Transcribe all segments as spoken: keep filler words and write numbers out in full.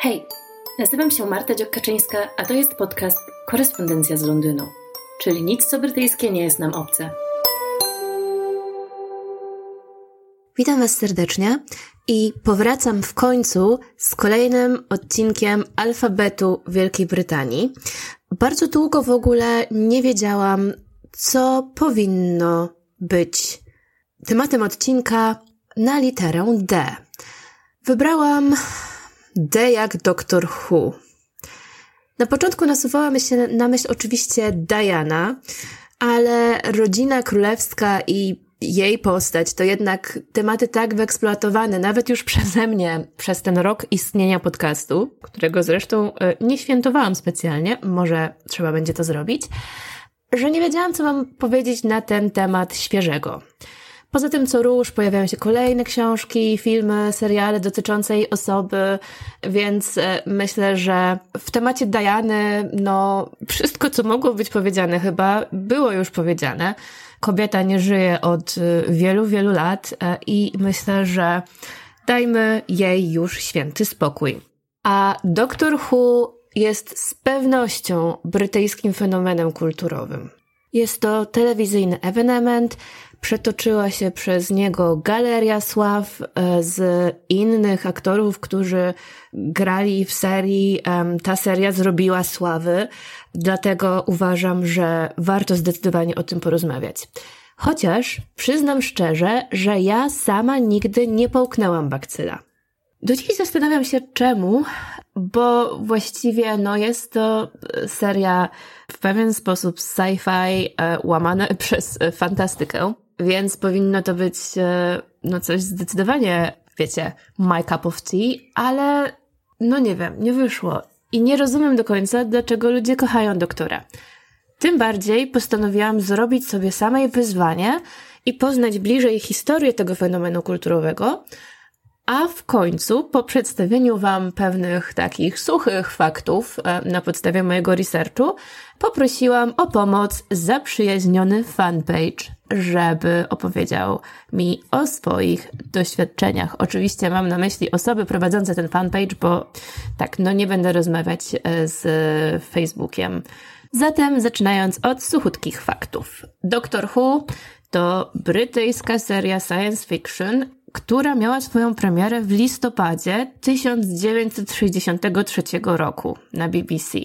Hej, nazywam się Marta Dziok-Kaczyńska, a to jest podcast Korespondencja z Londynu, czyli nic co brytyjskie nie jest nam obce. Witam Was serdecznie i powracam w końcu z kolejnym odcinkiem Alfabetu Wielkiej Brytanii. Bardzo długo w ogóle nie wiedziałam, co powinno być tematem odcinka na literę D. Wybrałam D jak Doctor Who. Na początku nasuwała mi się na myśl oczywiście Diana, ale rodzina królewska i jej postać to jednak tematy tak wyeksploatowane, nawet już przeze mnie, przez ten rok istnienia podcastu, którego zresztą nie świętowałam specjalnie, może trzeba będzie to zrobić, że nie wiedziałam, co mam powiedzieć na ten temat świeżego. Poza tym co rusz pojawiają się kolejne książki, filmy, seriale dotyczące jej osoby, więc myślę, że w temacie Diany, no wszystko co mogło być powiedziane chyba było już powiedziane. Kobieta nie żyje od wielu, wielu lat i myślę, że dajmy jej już święty spokój. A Doctor Who jest z pewnością brytyjskim fenomenem kulturowym. Jest to telewizyjny ewenement, przetoczyła się przez niego galeria sław z innych aktorów, którzy grali w serii. Ta seria zrobiła sławy, dlatego uważam, że warto zdecydowanie o tym porozmawiać. Chociaż przyznam szczerze, że ja sama nigdy nie połknęłam bakcyla. Do dziś zastanawiam się czemu, bo właściwie no jest to seria w pewien sposób sci-fi łamane przez fantastykę, więc powinno to być no coś zdecydowanie, wiecie, my cup of tea, ale no nie wiem, nie wyszło i nie rozumiem do końca, dlaczego ludzie kochają doktora. Tym bardziej postanowiłam zrobić sobie samej wyzwanie i poznać bliżej historię tego fenomenu kulturowego, a w końcu, po przedstawieniu Wam pewnych takich suchych faktów na podstawie mojego researchu, poprosiłam o pomoc zaprzyjaźniony fanpage, żeby opowiedział mi o swoich doświadczeniach. Oczywiście mam na myśli osoby prowadzące ten fanpage, bo tak, no nie będę rozmawiać z Facebookiem. Zatem zaczynając od suchutkich faktów. Doctor Who to brytyjska seria science fiction, która miała swoją premierę w listopadzie tysiąc dziewięćset sześćdziesiątego trzeciego roku na B B C.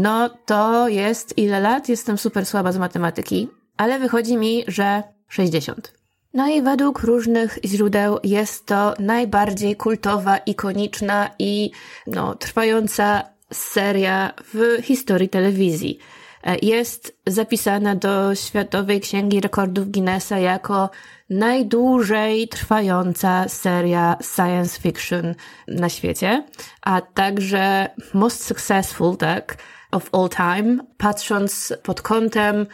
No to jest ile lat? Jestem super słaba z matematyki, ale wychodzi mi, że sześćdziesiąt. No i według różnych źródeł jest to najbardziej kultowa, ikoniczna i no, trwająca seria w historii telewizji. Jest zapisana do Światowej Księgi Rekordów Guinnessa jako najdłużej trwająca seria science fiction na świecie, a także most successful, tak, of all time, patrząc pod kątem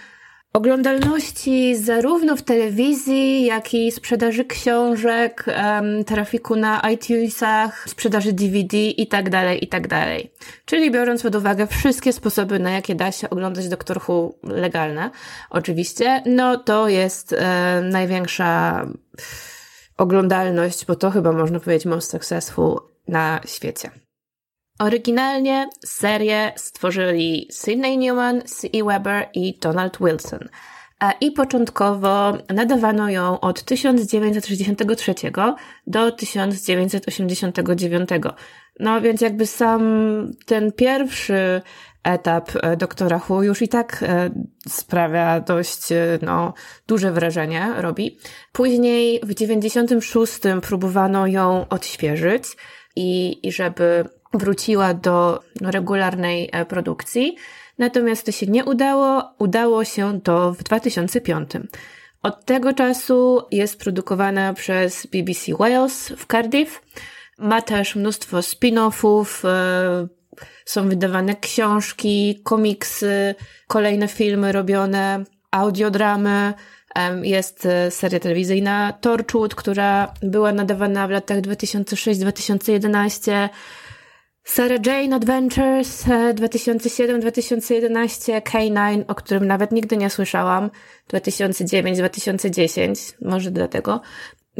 oglądalności zarówno w telewizji, jak i sprzedaży książek, um, trafiku na iTunesach, sprzedaży D V D i tak dalej, i tak dalej. Czyli biorąc pod uwagę wszystkie sposoby, na jakie da się oglądać Doctor Who legalne, oczywiście, no to jest e, największa oglądalność, bo to chyba można powiedzieć most successful na świecie. Oryginalnie serię stworzyli Sydney Newman, C E Weber i Donald Wilson. I początkowo nadawano ją od tysiąc dziewięćset sześćdziesiątego trzeciego do tysiąc dziewięćset osiemdziesiątego dziewiątego. No więc jakby sam ten pierwszy etap Doctora Who już i tak sprawia dość no, duże wrażenie, robi. Później w dziewięćdziesiątym szóstym próbowano ją odświeżyć i, i żeby wróciła do regularnej produkcji, natomiast to się nie udało, udało się to w dwa tysiące piątym. Od tego czasu jest produkowana przez B B C Wales w Cardiff, ma też mnóstwo spin-offów, są wydawane książki, komiksy, kolejne filmy robione, audiodramy, jest seria telewizyjna Torchwood, która była nadawana w latach dwa tysiące szóstym do dwa tysiące jedenastego, Sarah Jane Adventures dwa tysiące siódmy do dwa tysiące jedenastego, K dziewięć, o którym nawet nigdy nie słyszałam, dwa tysiące dziewiąty do dwa tysiące dziesiątego, może dlatego.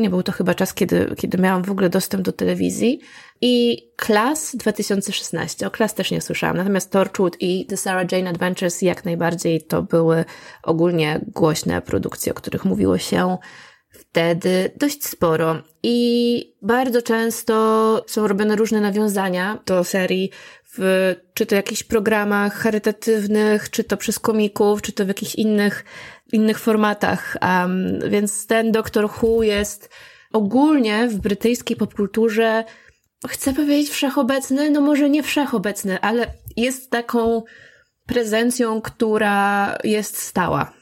Nie był to chyba czas, kiedy, kiedy miałam w ogóle dostęp do telewizji. I Class dwa tysiące szesnaście, o Class też nie słyszałam, natomiast Torchwood i The Sarah Jane Adventures jak najbardziej to były ogólnie głośne produkcje, o których mówiło się wtedy dość sporo. I bardzo często są robione różne nawiązania do serii, w, czy to w jakichś programach charytatywnych, czy to przez komików, czy to w jakichś innych innych formatach. Um, więc ten Doctor Who jest ogólnie w brytyjskiej popkulturze, chcę powiedzieć wszechobecny, no może nie wszechobecny, ale jest taką prezencją, która jest stała.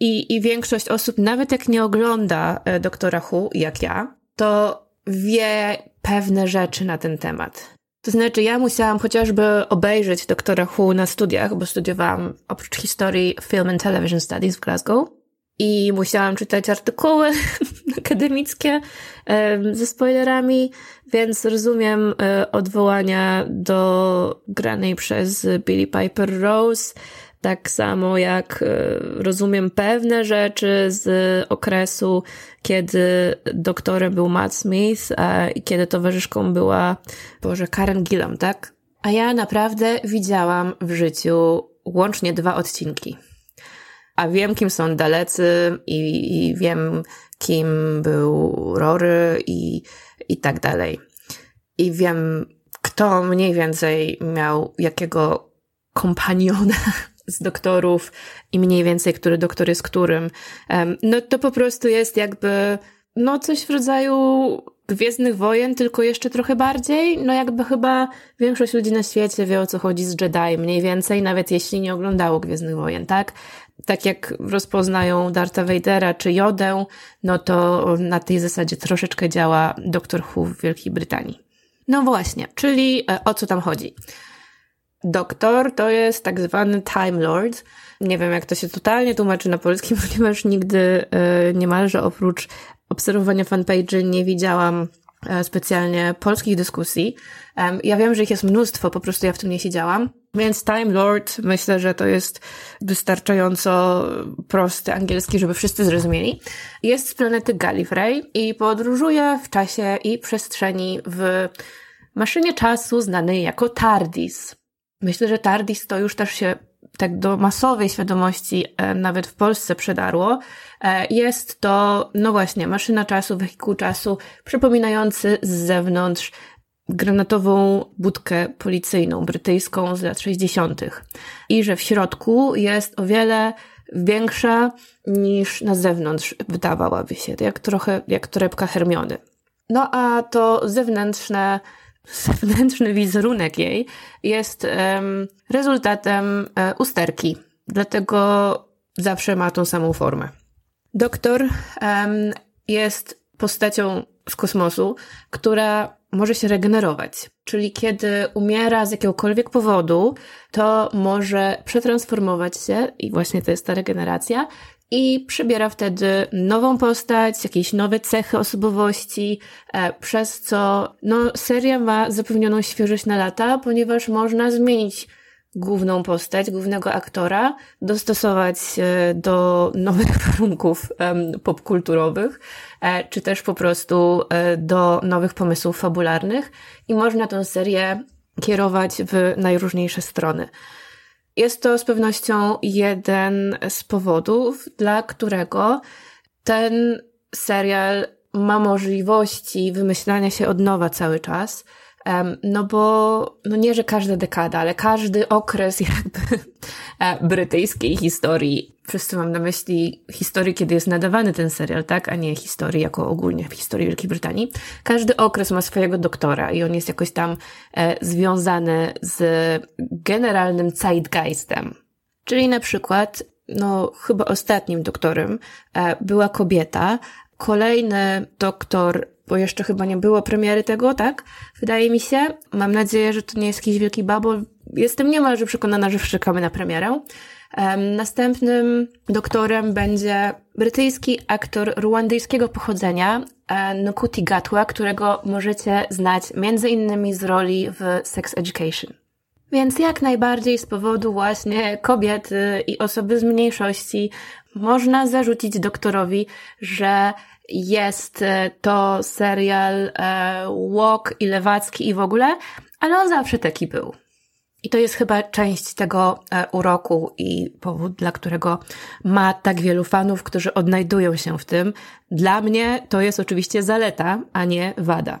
I, i większość osób, nawet jak nie ogląda Doktora Who, jak ja, to wie pewne rzeczy na ten temat. To znaczy, ja musiałam chociażby obejrzeć Doktora Who na studiach, bo studiowałam oprócz historii Film and Television Studies w Glasgow i musiałam czytać artykuły akademickie ze spoilerami, więc rozumiem odwołania do granej przez Billie Piper Rose, tak samo jak rozumiem pewne rzeczy z okresu, kiedy doktorem był Matt Smith, a kiedy towarzyszką była, Boże, Karen Gillan, tak? A ja naprawdę widziałam w życiu łącznie dwa odcinki. A wiem, kim są Dalecy i, i wiem, kim był Rory i, i tak dalej. I wiem, kto mniej więcej miał jakiego kompaniona z doktorów i mniej więcej, który doktor jest którym. No to po prostu jest jakby, no coś w rodzaju Gwiezdnych Wojen, tylko jeszcze trochę bardziej. No jakby chyba większość ludzi na świecie wie, o co chodzi z Jedi mniej więcej, nawet jeśli nie oglądało Gwiezdnych Wojen, tak? Tak jak rozpoznają Dartha Vadera czy Jodę, no to na tej zasadzie troszeczkę działa Doctor Who w Wielkiej Brytanii. No właśnie, czyli o co tam chodzi? Doktor to jest tak zwany Time Lord. Nie wiem, jak to się totalnie tłumaczy na polskim, ponieważ nigdy niemalże oprócz obserwowania fanpage'y nie widziałam specjalnie polskich dyskusji. Ja wiem, że ich jest mnóstwo, po prostu ja w tym nie siedziałam. Więc Time Lord, myślę, że to jest wystarczająco prosty angielski, żeby wszyscy zrozumieli. Jest z planety Gallifrey i podróżuje w czasie i przestrzeni w maszynie czasu znanej jako TARDIS. Myślę, że TARDIS to już też się tak do masowej świadomości nawet w Polsce przedarło. Jest to, no właśnie, maszyna czasu, wehikuł czasu, przypominający z zewnątrz granatową budkę policyjną brytyjską z lat sześćdziesiątych. I że w środku jest o wiele większa niż na zewnątrz wydawałaby się, jak trochę jak torebka Hermiony. No a to zewnętrzne Zewnętrzny wizerunek jej jest um, rezultatem um, usterki, dlatego zawsze ma tą samą formę. Doktor um, jest postacią z kosmosu, która może się regenerować, czyli kiedy umiera z jakiegokolwiek powodu, to może przetransformować się i właśnie to jest ta regeneracja i przybiera wtedy nową postać, jakieś nowe cechy osobowości, przez co no, seria ma zapewnioną świeżość na lata, ponieważ można zmienić główną postać, głównego aktora, dostosować do nowych warunków popkulturowych, czy też po prostu do nowych pomysłów fabularnych i można tę serię kierować w najróżniejsze strony. Jest to z pewnością jeden z powodów, dla którego ten serial ma możliwości wymyślania się od nowa cały czas, no bo no nie, że każda dekada, ale każdy okres jakby brytyjskiej historii, przez co mam na myśli historii, kiedy jest nadawany ten serial, tak, a nie historii jako ogólnie w historii Wielkiej Brytanii, każdy okres ma swojego doktora i on jest jakoś tam związany z generalnym zeitgeistem. Czyli na przykład, no chyba ostatnim doktorem była kobieta, kolejny doktor, bo jeszcze chyba nie było premiery tego, tak? Wydaje mi się. Mam nadzieję, że to nie jest jakiś wielki babol. Jestem niemalże przekonana, że czekamy na premierę. Um, następnym doktorem będzie brytyjski aktor ruandyjskiego pochodzenia Ncuti Gatwa, którego możecie znać między innymi z roli w Sex Education. Więc jak najbardziej z powodu właśnie kobiety i osoby z mniejszości Można zarzucić doktorowi, że jest to serial łok i lewacki i w ogóle, ale on zawsze taki był. I to jest chyba część tego uroku i powód, dla którego ma tak wielu fanów, którzy odnajdują się w tym. Dla mnie to jest oczywiście zaleta, a nie wada.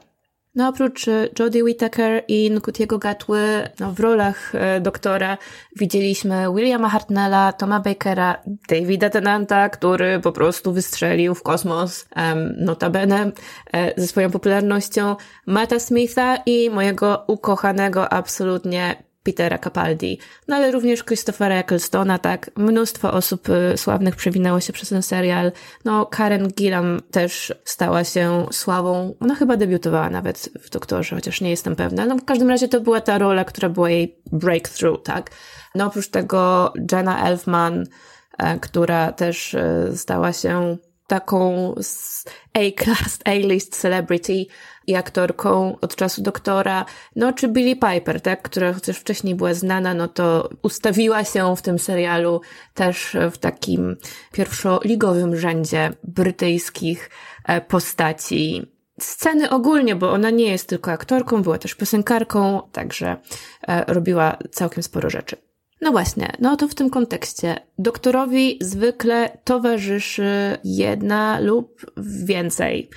No oprócz Jodie Whittaker i Nkutiego Gatły, no w rolach doktora widzieliśmy Williama Hartnella, Toma Bakera, Davida Tennanta, który po prostu wystrzelił w kosmos, notabene, ze swoją popularnością, Matta Smitha i mojego ukochanego absolutnie Petera Capaldi, no ale również Christophera Ecclestona, tak, mnóstwo osób sławnych przewinęło się przez ten serial. No Karen Gillan też stała się sławą, ona chyba debiutowała nawet w Doktorze, chociaż nie jestem pewna, no w każdym razie to była ta rola, która była jej breakthrough, tak. No oprócz tego Jenna Elfman, która też stała się taką A-class, A-list celebrity i aktorką od czasu doktora, no czy Billie Piper, tak, która chociaż wcześniej była znana, no to ustawiła się w tym serialu też w takim pierwszoligowym rzędzie brytyjskich postaci sceny ogólnie, bo ona nie jest tylko aktorką, była też piosenkarką, także robiła całkiem sporo rzeczy. No właśnie, no to w tym kontekście doktorowi zwykle towarzyszy jedna lub więcej,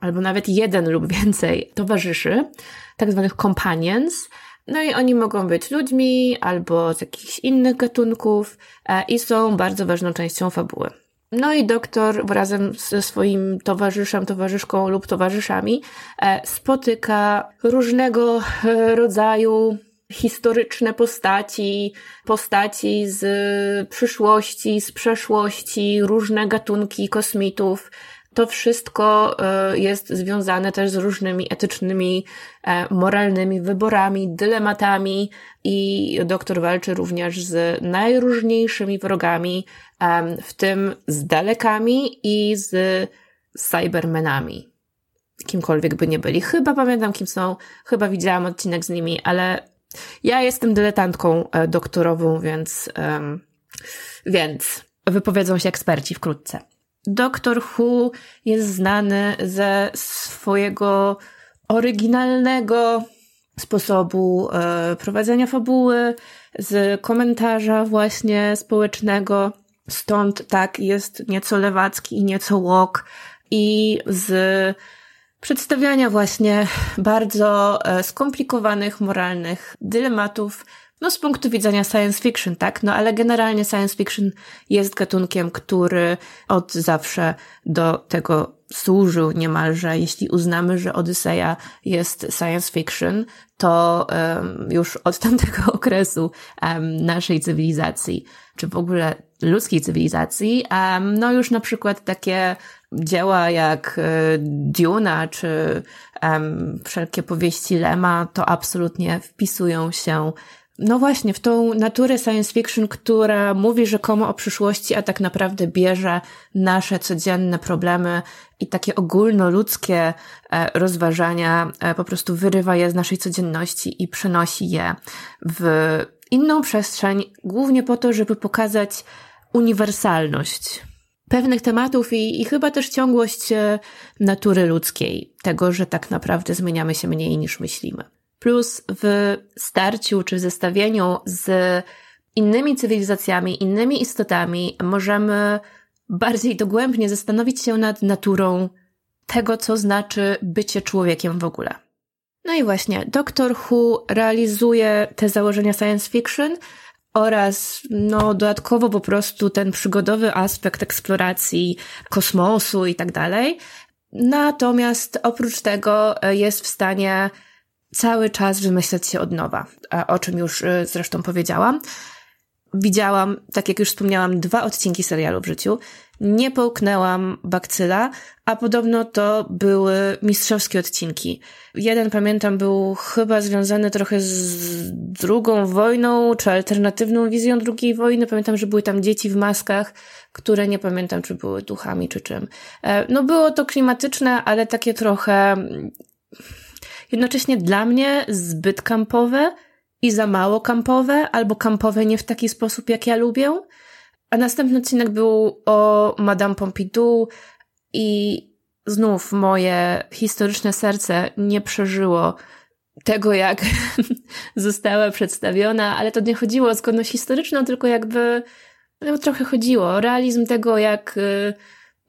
albo nawet jeden lub więcej towarzyszy, tak zwanych companions, no i oni mogą być ludźmi albo z jakichś innych gatunków i są bardzo ważną częścią fabuły. No i doktor razem ze swoim towarzyszem, towarzyszką lub towarzyszami spotyka różnego rodzaju historyczne postaci, postaci z przyszłości, z przeszłości, różne gatunki kosmitów. To wszystko jest związane też z różnymi etycznymi, moralnymi wyborami, dylematami i doktor walczy również z najróżniejszymi wrogami, w tym z dalekami i z cybermenami. Kimkolwiek by nie byli. Chyba pamiętam, kim są, chyba widziałam odcinek z nimi, ale ja jestem dyletantką doktorową, więc, um, więc wypowiedzą się eksperci wkrótce. Doctor Who jest znany ze swojego oryginalnego sposobu e, prowadzenia fabuły, z komentarza właśnie społecznego, stąd tak jest nieco lewacki i nieco woke i z przedstawiania właśnie bardzo skomplikowanych, moralnych dylematów, no z punktu widzenia science fiction, tak? No ale generalnie science fiction jest gatunkiem, który od zawsze do tego służył niemalże. Jeśli uznamy, że Odyseja jest science fiction, to um, już od tamtego okresu um, naszej cywilizacji, czy w ogóle ludzkiej cywilizacji, um, no już na przykład takie dzieła jak Duna czy um, wszelkie powieści Lema to absolutnie wpisują się no właśnie w tą naturę science fiction, która mówi rzekomo o przyszłości, a tak naprawdę bierze nasze codzienne problemy i takie ogólnoludzkie rozważania, po prostu wyrywa je z naszej codzienności i przenosi je w inną przestrzeń, głównie po to, żeby pokazać uniwersalność pewnych tematów i, i chyba też ciągłość natury ludzkiej, tego, że tak naprawdę zmieniamy się mniej niż myślimy. Plus w starciu czy w zestawieniu z innymi cywilizacjami, innymi istotami możemy bardziej dogłębnie zastanowić się nad naturą tego, co znaczy bycie człowiekiem w ogóle. No i właśnie Doctor Who realizuje te założenia science fiction oraz no dodatkowo po prostu ten przygodowy aspekt eksploracji kosmosu i tak dalej. Natomiast oprócz tego jest w stanie cały czas wymyślać się od nowa, o czym już zresztą powiedziałam. Widziałam, tak jak już wspomniałam, dwa odcinki serialu w życiu. Nie połknęłam bakcyla, a podobno to były mistrzowskie odcinki. Jeden, pamiętam, był chyba związany trochę z drugą wojną, czy alternatywną wizją drugiej wojny. Pamiętam, że były tam dzieci w maskach, które nie pamiętam, czy były duchami, czy czym. No było to klimatyczne, ale takie trochę jednocześnie dla mnie zbyt kampowe i za mało kampowe, albo kampowe nie w taki sposób, jak ja lubię, A następny odcinek był o Madame Pompadour i znów moje historyczne serce nie przeżyło tego, jak została przedstawiona, ale to nie chodziło o zgodność historyczną, tylko jakby no, trochę chodziło o realizm tego, jak y,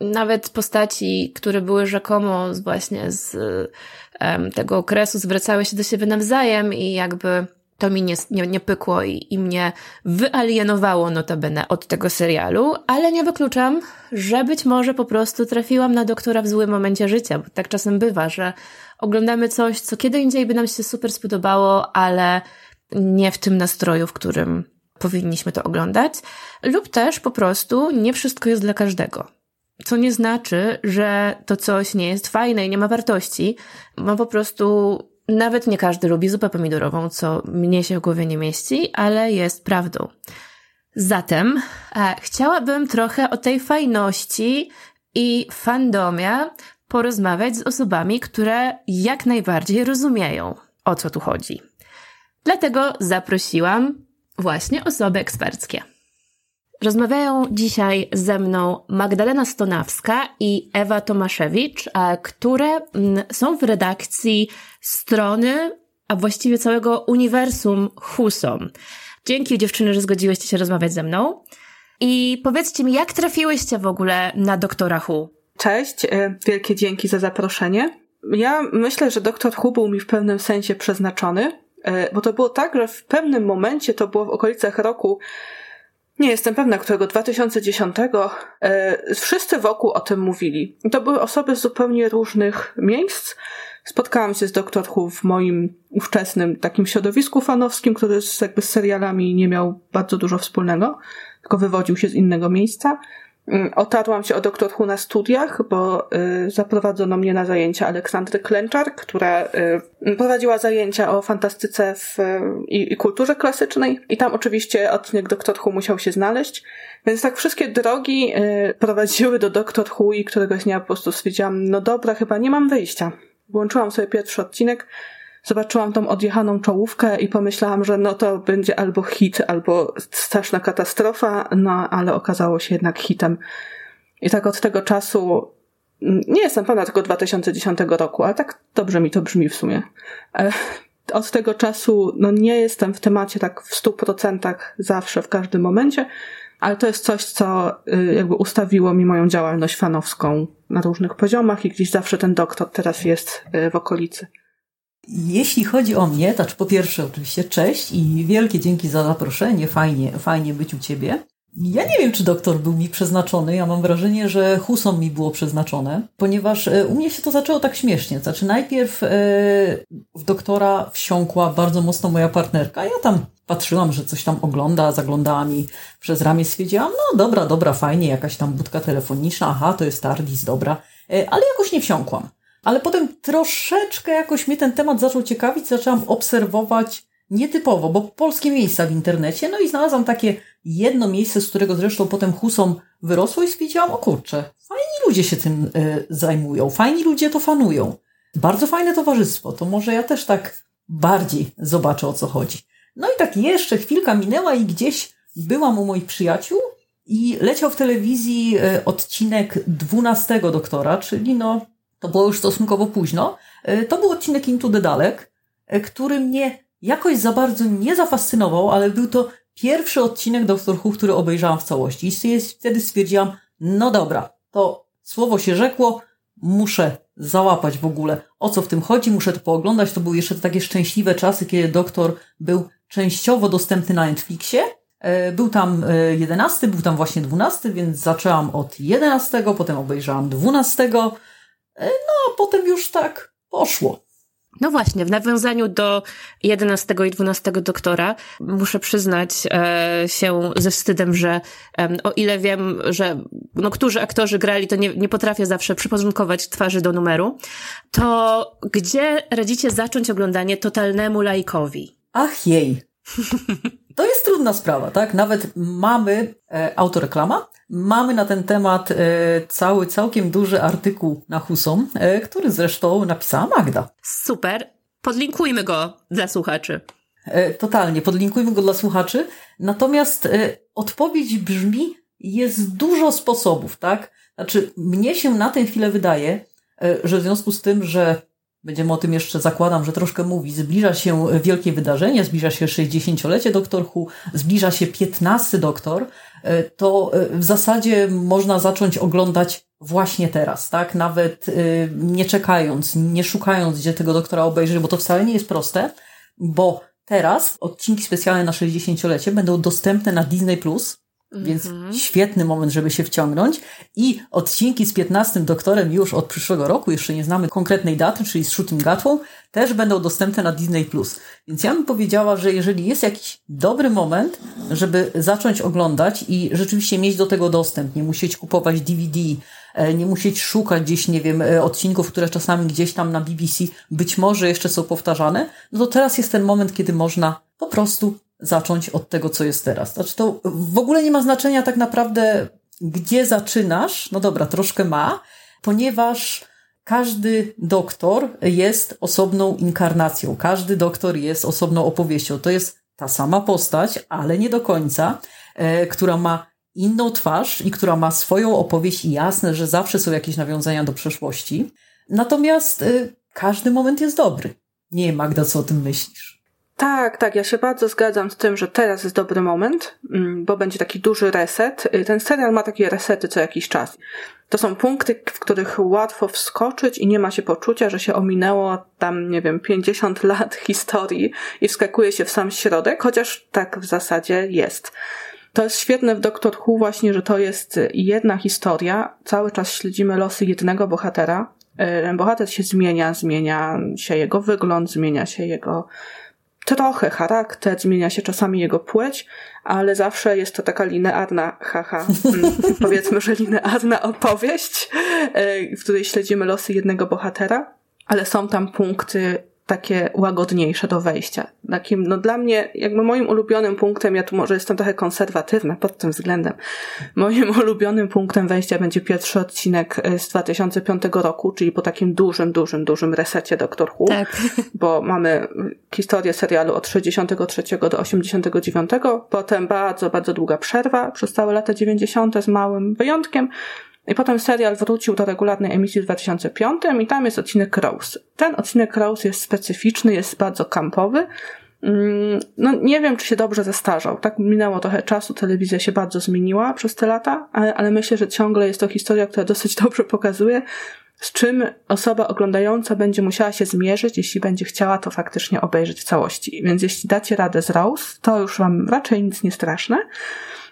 nawet postaci, które były rzekomo z, właśnie z y, tego okresu, zwracały się do siebie nawzajem i jakby to mi nie, nie, nie pykło i, i mnie wyalienowało notabene od tego serialu, ale nie wykluczam, że być może po prostu trafiłam na doktora w złym momencie życia, bo tak czasem bywa, że oglądamy coś, co kiedy indziej by nam się super spodobało, ale nie w tym nastroju, w którym powinniśmy to oglądać, lub też po prostu nie wszystko jest dla każdego. Co nie znaczy, że to coś nie jest fajne i nie ma wartości, bo po prostu nawet nie każdy lubi zupę pomidorową, co mnie się w głowie nie mieści, ale jest prawdą. Zatem e, chciałabym trochę o tej fajności i fandomie porozmawiać z osobami, które jak najbardziej rozumieją, o co tu chodzi. Dlatego zaprosiłam właśnie osoby eksperckie. Rozmawiają dzisiaj ze mną Magdalena Stonawska i Ewa Tomaszewicz, które są w redakcji strony, a właściwie całego uniwersum Husom. Dzięki dziewczyny, że zgodziłyście się rozmawiać ze mną. I powiedzcie mi, jak trafiłyście w ogóle na Doktora Who? Cześć, wielkie dzięki za zaproszenie. Ja myślę, że Doktor Who był mi w pewnym sensie przeznaczony, bo to było tak, że w pewnym momencie, to było w okolicach roku, nie jestem pewna, którego, dwa tysiące dziesiątego, e, wszyscy wokół o tym mówili. To były osoby z zupełnie różnych miejsc. Spotkałam się z Doctor Who w moim ówczesnym takim środowisku fanowskim, który z, jakby z serialami nie miał bardzo dużo wspólnego, tylko wywodził się z innego miejsca. E, otarłam się o Doctor Who na studiach, bo e, zaprowadzono mnie na zajęcia Aleksandry Klęczar, która e, prowadziła zajęcia o fantastyce w, e, i kulturze klasycznej. I tam oczywiście odcinek Doctor Who musiał się znaleźć. Więc tak wszystkie drogi e, prowadziły do Doctor Who i któregoś dnia po prostu stwierdziłam, no dobra, chyba nie mam wyjścia. Włączyłam sobie pierwszy odcinek, zobaczyłam tą odjechaną czołówkę i pomyślałam, że no to będzie albo hit, albo straszna katastrofa, no ale okazało się jednak hitem. I tak od tego czasu, nie jestem pewna tylko dwa tysiące dziesiątego roku, ale tak dobrze mi to brzmi w sumie. Od tego czasu no nie jestem w temacie tak w stu procentach zawsze, w każdym momencie, ale to jest coś, co jakby ustawiło mi moją działalność fanowską na różnych poziomach i gdzieś zawsze ten doktor teraz jest w okolicy. Jeśli chodzi o mnie, to po pierwsze oczywiście cześć i wielkie dzięki za zaproszenie, fajnie, fajnie być u Ciebie. Ja nie wiem, czy doktor był mi przeznaczony, ja mam wrażenie, że Husom mi było przeznaczone, ponieważ u mnie się to zaczęło tak śmiesznie. Znaczy najpierw w doktora wsiąkła bardzo mocno moja partnerka, ja tam patrzyłam, że coś tam ogląda, zaglądała mi przez ramię, stwierdziłam, no dobra, dobra, fajnie, jakaś tam budka telefoniczna, aha, to jest TARDIS, dobra, ale jakoś nie wsiąkłam. Ale potem troszeczkę jakoś mnie ten temat zaczął ciekawić, zaczęłam obserwować nietypowo, bo polskie miejsca w internecie, no i znalazłam takie jedno miejsce, z którego zresztą potem Husom wyrosło i stwierdziłam, o kurczę, fajni ludzie się tym y, zajmują, fajni ludzie to fanują. Bardzo fajne towarzystwo, to może ja też tak bardziej zobaczę, o co chodzi. No i tak jeszcze chwilka minęła i gdzieś byłam u moich przyjaciół i leciał w telewizji y, odcinek dwunastego doktora, czyli no, to było już stosunkowo późno. Y, to był odcinek Into the Dalek, y, który mnie jakoś za bardzo nie zafascynował, ale był to pierwszy odcinek Doctor Who, który obejrzałam w całości i wtedy stwierdziłam, no dobra, to słowo się rzekło, muszę załapać w ogóle, o co w tym chodzi, muszę to pooglądać. To były jeszcze takie szczęśliwe czasy, kiedy doktor był częściowo dostępny na Netflixie. Był tam jedenasty, był tam właśnie dwunasty, więc zaczęłam od jedenastego, potem obejrzałam dwunastego, no a potem już tak poszło. No właśnie, w nawiązaniu do jedenastego i dwunastego doktora muszę przyznać e, się ze wstydem, że e, o ile wiem, że no, którzy aktorzy grali, to nie, nie potrafię zawsze przyporządkować twarzy do numeru, to gdzie radzicie zacząć oglądanie totalnemu laikowi? Ach jej, to jest trudna sprawa, tak? Nawet mamy, e, autoreklama, mamy na ten temat e, cały, całkiem duży artykuł na Husom, e, który zresztą napisała Magda. Super, podlinkujmy go dla słuchaczy. E, totalnie, podlinkujmy go dla słuchaczy, natomiast e, odpowiedź brzmi, jest dużo sposobów, tak? Znaczy, mnie się na tę chwilę wydaje, że w związku z tym, że będziemy o tym jeszcze, zakładam, że troszkę mówić, zbliża się wielkie wydarzenie, zbliża się sześćdziesięciolecie Doctor Who, zbliża się piętnasty Doktor, to w zasadzie można zacząć oglądać właśnie teraz, tak? Nawet nie czekając, nie szukając, gdzie tego doktora obejrzeć, bo to wcale nie jest proste, bo teraz odcinki specjalne na sześćdziesięciolecie będą dostępne na Disney plus, mm-hmm. więc świetny moment, żeby się wciągnąć. I odcinki z piętnastym doktorem już od przyszłego roku, jeszcze nie znamy konkretnej daty, czyli z Ncuti Gatwą, też będą dostępne na Disney plus. Więc ja bym powiedziała, że jeżeli jest jakiś dobry moment, żeby zacząć oglądać i rzeczywiście mieć do tego dostęp, nie musieć kupować D V D, nie musieć szukać gdzieś, nie wiem, odcinków, które czasami gdzieś tam na B B C być może jeszcze są powtarzane, no to teraz jest ten moment, kiedy można po prostu zacząć od tego, co jest teraz. Znaczy to w ogóle nie ma znaczenia tak naprawdę, gdzie zaczynasz, no dobra, troszkę ma, ponieważ każdy doktor jest osobną inkarnacją, każdy doktor jest osobną opowieścią. To jest ta sama postać, ale nie do końca, e, która ma inną twarz i która ma swoją opowieść i jasne, że zawsze są jakieś nawiązania do przeszłości. Natomiast y, każdy moment jest dobry. Nie wiem, Magda, co o tym myślisz? Tak, tak, ja się bardzo zgadzam z tym, że teraz jest dobry moment, bo będzie taki duży reset. Ten serial ma takie resety co jakiś czas. To są punkty, w których łatwo wskoczyć i nie ma się poczucia, że się ominęło tam, nie wiem, pięćdziesiąt lat historii i wskakuje się w sam środek, chociaż tak w zasadzie jest. To jest świetne w Doctor Who właśnie, że to jest jedna historia. Cały czas śledzimy losy jednego bohatera. Bohater się zmienia, zmienia się jego wygląd, zmienia się jego trochę charakter, zmienia się czasami jego płeć, ale zawsze jest to taka linearna, haha, powiedzmy, że linearna opowieść, w której śledzimy losy jednego bohatera, ale są tam punkty takie łagodniejsze do wejścia. Takim, no dla mnie, jakby moim ulubionym punktem, ja tu może jestem trochę konserwatywna pod tym względem, moim ulubionym punktem wejścia będzie pierwszy odcinek z dwa tysiące piątego roku, czyli po takim dużym, dużym, dużym resecie Doctor Who, tak. Bo mamy historię serialu od sześćdziesiątego trzeciego do osiemdziesiątego dziewiątego, potem bardzo, bardzo długa przerwa przez całe lata dziewięćdziesiąte z małym wyjątkiem. I potem serial wrócił do regularnej emisji w dwa tysiące piątym i tam jest odcinek Rose. Ten odcinek Rose jest specyficzny, jest bardzo kampowy. No nie wiem, czy się dobrze zestarzał. Tak minęło trochę czasu, telewizja się bardzo zmieniła przez te lata, ale, ale myślę, że ciągle jest to historia, która dosyć dobrze pokazuje, z czym osoba oglądająca będzie musiała się zmierzyć, jeśli będzie chciała to faktycznie obejrzeć w całości. Więc jeśli dacie radę z Rose, to już wam raczej nic nie straszne,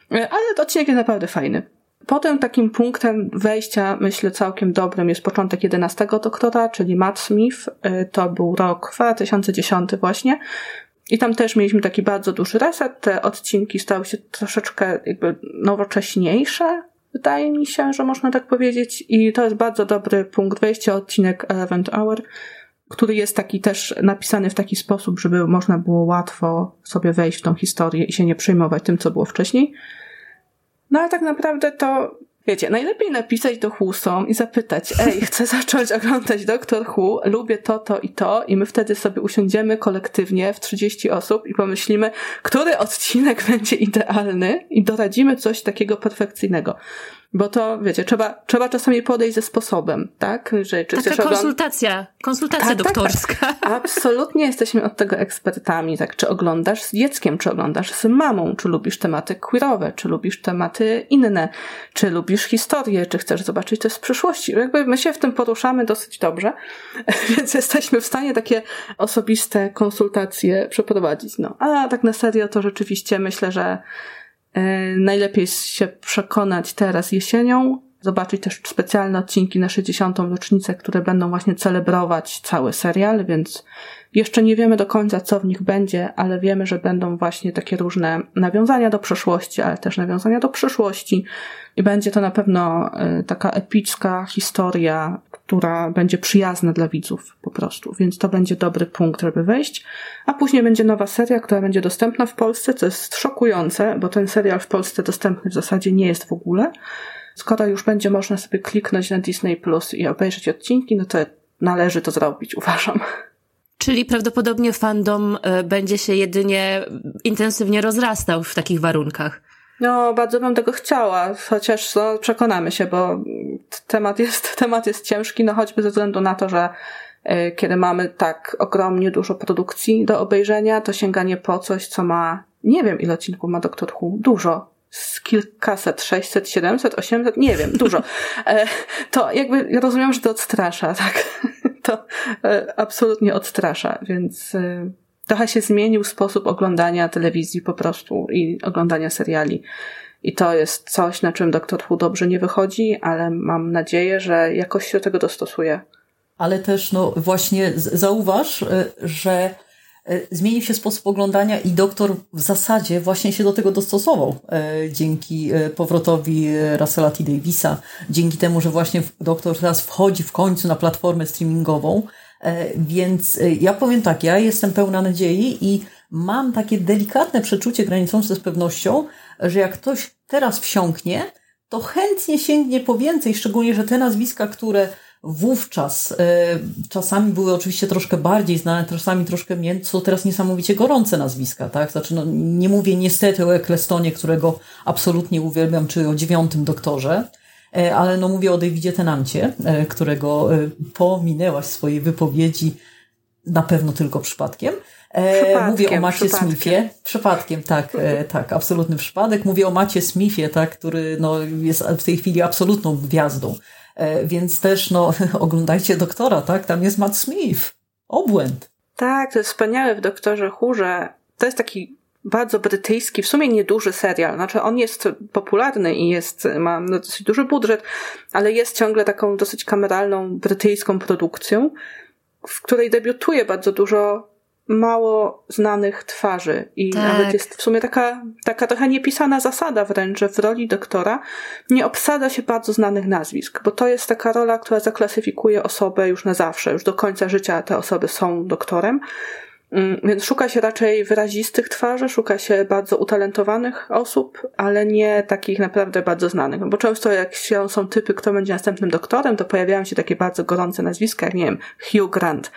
ale ten odcinek jest naprawdę fajny. Potem takim punktem wejścia, myślę, całkiem dobrym jest początek jedenastego doktora, czyli Matt Smith. To był rok dwa tysiące dziesiąty właśnie. I tam też mieliśmy taki bardzo duży reset. Te odcinki stały się troszeczkę jakby nowocześniejsze. Wydaje mi się, że można tak powiedzieć. I to jest bardzo dobry punkt wejścia, odcinek Eleventh Hour, który jest taki też napisany w taki sposób, żeby można było łatwo sobie wejść w tą historię i się nie przejmować tym, co było wcześniej. No ale tak naprawdę to, wiecie, najlepiej napisać do Whosom i zapytać, ej, chcę zacząć oglądać Doctor Who, lubię to, to i to, i my wtedy sobie usiądziemy kolektywnie w trzydzieści osób i pomyślimy, który odcinek będzie idealny i doradzimy coś takiego perfekcyjnego. Bo to, wiecie, trzeba, trzeba czasami podejść ze sposobem, tak? Że, czy Taka konsultacja, ogląd... konsultacja tak, doktorska. Tak, tak. Absolutnie jesteśmy od tego ekspertami, tak? Czy oglądasz z dzieckiem, czy oglądasz z mamą, czy lubisz tematy queerowe, czy lubisz tematy inne, czy lubisz historię, czy chcesz zobaczyć coś z przyszłości. Jakby my się w tym poruszamy dosyć dobrze, więc jesteśmy w stanie takie osobiste konsultacje przeprowadzić. No, a tak na serio to rzeczywiście myślę, że najlepiej się przekonać teraz jesienią, zobaczyć też specjalne odcinki na sześćdziesiątą rocznicę, które będą właśnie celebrować cały serial, więc jeszcze nie wiemy do końca, co w nich będzie, ale wiemy, że będą właśnie takie różne nawiązania do przeszłości, ale też nawiązania do przyszłości i będzie to na pewno taka epicka historia, która będzie przyjazna dla widzów po prostu, więc to będzie dobry punkt, żeby wejść, a później będzie nowa seria, która będzie dostępna w Polsce, co jest szokujące, bo ten serial w Polsce dostępny w zasadzie nie jest w ogóle. Skoro już będzie można sobie kliknąć na Disney Plus i obejrzeć odcinki, no to należy to zrobić, uważam. Czyli prawdopodobnie fandom będzie się jedynie intensywnie rozrastał w takich warunkach. No, bardzo bym tego chciała, chociaż no, przekonamy się, bo temat jest, temat jest ciężki, no choćby ze względu na to, że y, kiedy mamy tak ogromnie dużo produkcji do obejrzenia, to sięganie po coś, co ma, nie wiem ile odcinków ma Doctor Who, dużo. Z kilkaset, sześćset, siedemset, osiemset, nie wiem, dużo. To jakby rozumiem, że to odstrasza, tak? To absolutnie odstrasza, więc trochę się zmienił sposób oglądania telewizji po prostu i oglądania seriali. I to jest coś, na czym Doctor Who dobrze nie wychodzi, ale mam nadzieję, że jakoś się do tego dostosuje. Ale też no właśnie zauważ, że zmienił się sposób oglądania i doktor w zasadzie właśnie się do tego dostosował dzięki powrotowi Russella T. Davisa, dzięki temu, że właśnie doktor teraz wchodzi w końcu na platformę streamingową, więc ja powiem tak, ja jestem pełna nadziei i mam takie delikatne przeczucie graniczące z pewnością, że jak ktoś teraz wsiąknie, to chętnie sięgnie po więcej, szczególnie, że te nazwiska, które wówczas e, czasami były oczywiście troszkę bardziej znane, czasami troszkę mniej, są teraz niesamowicie gorące nazwiska, tak? Znaczy, no, nie mówię niestety o Ecclestonie, którego absolutnie uwielbiam, czy o dziewiątym doktorze, e, ale no mówię o Davidzie Tennancie, e, którego e, pominęłaś w swojej wypowiedzi na pewno tylko przypadkiem. E, przypadkiem mówię o Macie Smithie. Przypadkiem, tak, e, tak, absolutny przypadek. Mówię o Macie Smithie, tak, który no, jest w tej chwili absolutną gwiazdą. Więc też, no, oglądajcie doktora, tak? Tam jest Matt Smith. Obłęd. Tak, to jest wspaniałe w Doktorze Who, że to jest taki bardzo brytyjski, w sumie nieduży serial. Znaczy, on jest popularny i jest, ma no, dosyć duży budżet, ale jest ciągle taką dosyć kameralną, brytyjską produkcją, w której debiutuje bardzo dużo mało znanych twarzy i tak. Nawet jest w sumie taka, taka trochę niepisana zasada wręcz, że w roli doktora nie obsadza się bardzo znanych nazwisk, bo to jest taka rola, która zaklasyfikuje osobę już na zawsze, już do końca życia te osoby są doktorem, więc szuka się raczej wyrazistych twarzy, szuka się bardzo utalentowanych osób, ale nie takich naprawdę bardzo znanych, bo często jak się są typy, kto będzie następnym doktorem, to pojawiają się takie bardzo gorące nazwiska, jak nie wiem, Hugh Grant.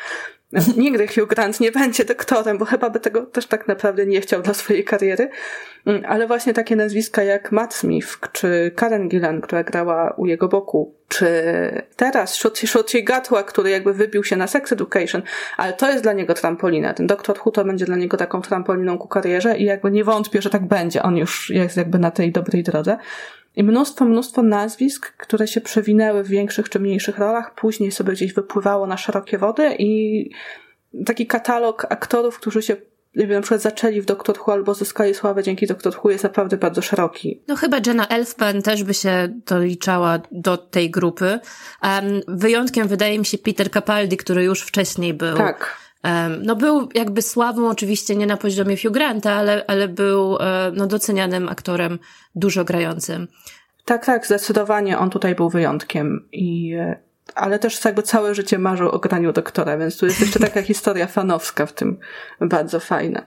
Nigdy Hugh Grant nie będzie doktorem, bo chyba by tego też tak naprawdę nie chciał dla swojej kariery, ale właśnie takie nazwiska jak Matt Smith, czy Karen Gillan, która grała u jego boku, czy teraz Ncuti Gatwa, który jakby wybił się na Sex Education, ale to jest dla niego trampolina. Ten Doctor Who to będzie dla niego taką trampoliną ku karierze i jakby nie wątpię, że tak będzie. On już jest jakby na tej dobrej drodze. I mnóstwo, mnóstwo nazwisk, które się przewinęły w większych czy mniejszych rolach, później sobie gdzieś wypływało na szerokie wody i taki katalog aktorów, którzy się nie wiem, na przykład zaczęli w Doctor Who albo zyskali sławę dzięki Doctor Who jest naprawdę bardzo szeroki. No chyba Jenna Elfman też by się doliczała do tej grupy. Um, wyjątkiem wydaje mi się Peter Capaldi, który już wcześniej był. Tak. Um, no był jakby sławą oczywiście nie na poziomie Hugh Granta, ale, ale był no, docenianym aktorem dużo grającym. Tak, tak, zdecydowanie on tutaj był wyjątkiem i... ale też jakby całe życie marzył o graniu doktora, więc tu jest jeszcze taka historia fanowska w tym bardzo fajna.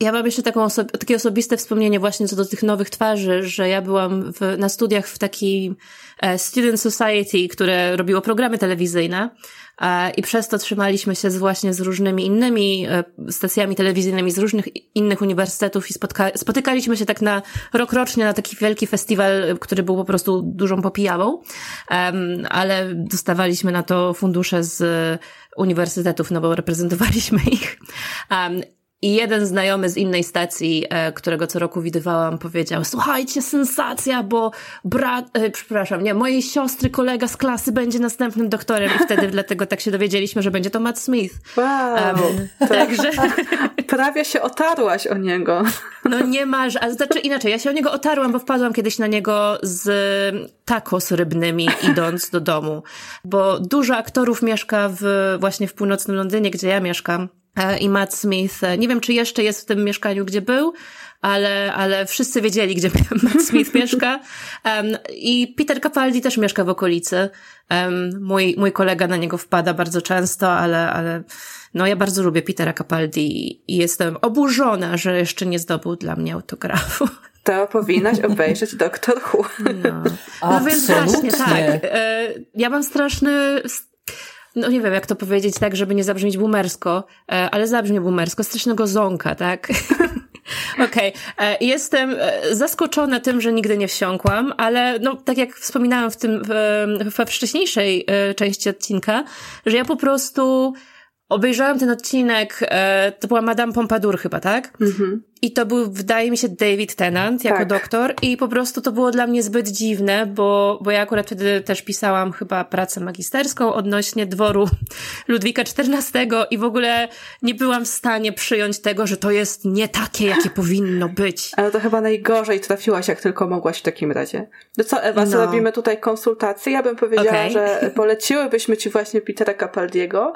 Ja mam jeszcze taką oso- takie osobiste wspomnienie właśnie co do tych nowych twarzy, że ja byłam w, na studiach w takiej e, student society, które robiło programy telewizyjne e, i przez to trzymaliśmy się z, właśnie z różnymi innymi e, stacjami telewizyjnymi z różnych innych uniwersytetów i spotka- spotykaliśmy się tak na rok rocznie na taki wielki festiwal, który był po prostu dużą popijawą, e, ale dostawaliśmy na to fundusze z e, uniwersytetów, no bo reprezentowaliśmy ich. E, I jeden znajomy z innej stacji, którego co roku widywałam, powiedział, słuchajcie, sensacja, bo brat, e, przepraszam, nie, mojej siostry kolega z klasy będzie następnym doktorem i wtedy dlatego tak się dowiedzieliśmy, że będzie to Matt Smith. Wow. Um, także... Prawie się otarłaś o niego. No nie masz, a znaczy inaczej, ja się o niego otarłam, bo wpadłam kiedyś na niego z tacos rybnymi idąc do domu, bo dużo aktorów mieszka w, właśnie w północnym Londynie, gdzie ja mieszkam. I Matt Smith, nie wiem czy jeszcze jest w tym mieszkaniu, gdzie był, ale, ale wszyscy wiedzieli, gdzie Matt Smith mieszka. Um, I Peter Capaldi też mieszka w okolicy. Um, mój, mój kolega na niego wpada bardzo często, ale, ale no ja bardzo lubię Petera Capaldi i jestem oburzona, że jeszcze nie zdobył dla mnie autografu. To powinnaś obejrzeć Doctor Who. No, no więc strasznie, tak. Ja mam straszny... no nie wiem, jak to powiedzieć tak, żeby nie zabrzmieć boomersko, ale zabrzmie boomersko, strasznego zonka, tak? Okej, okay. Jestem zaskoczona tym, że nigdy nie wsiąkłam, ale no, tak jak wspominałam w tym, we wcześniejszej części odcinka, że ja po prostu obejrzałam ten odcinek, to była Madame Pompadour chyba, tak? Mhm. I to był, wydaje mi się, David Tennant jako tak. doktor i po prostu to było dla mnie zbyt dziwne, bo, bo ja akurat wtedy też pisałam chyba pracę magisterską odnośnie dworu Ludwika czternastego i w ogóle nie byłam w stanie przyjąć tego, że to jest nie takie, jakie powinno być. Ale to chyba najgorzej trafiłaś, jak tylko mogłaś w takim razie. No co, Ewa, no. Robimy tutaj konsultacje? Ja bym powiedziała, okay. że poleciłybyśmy ci właśnie Petera Capaldiego,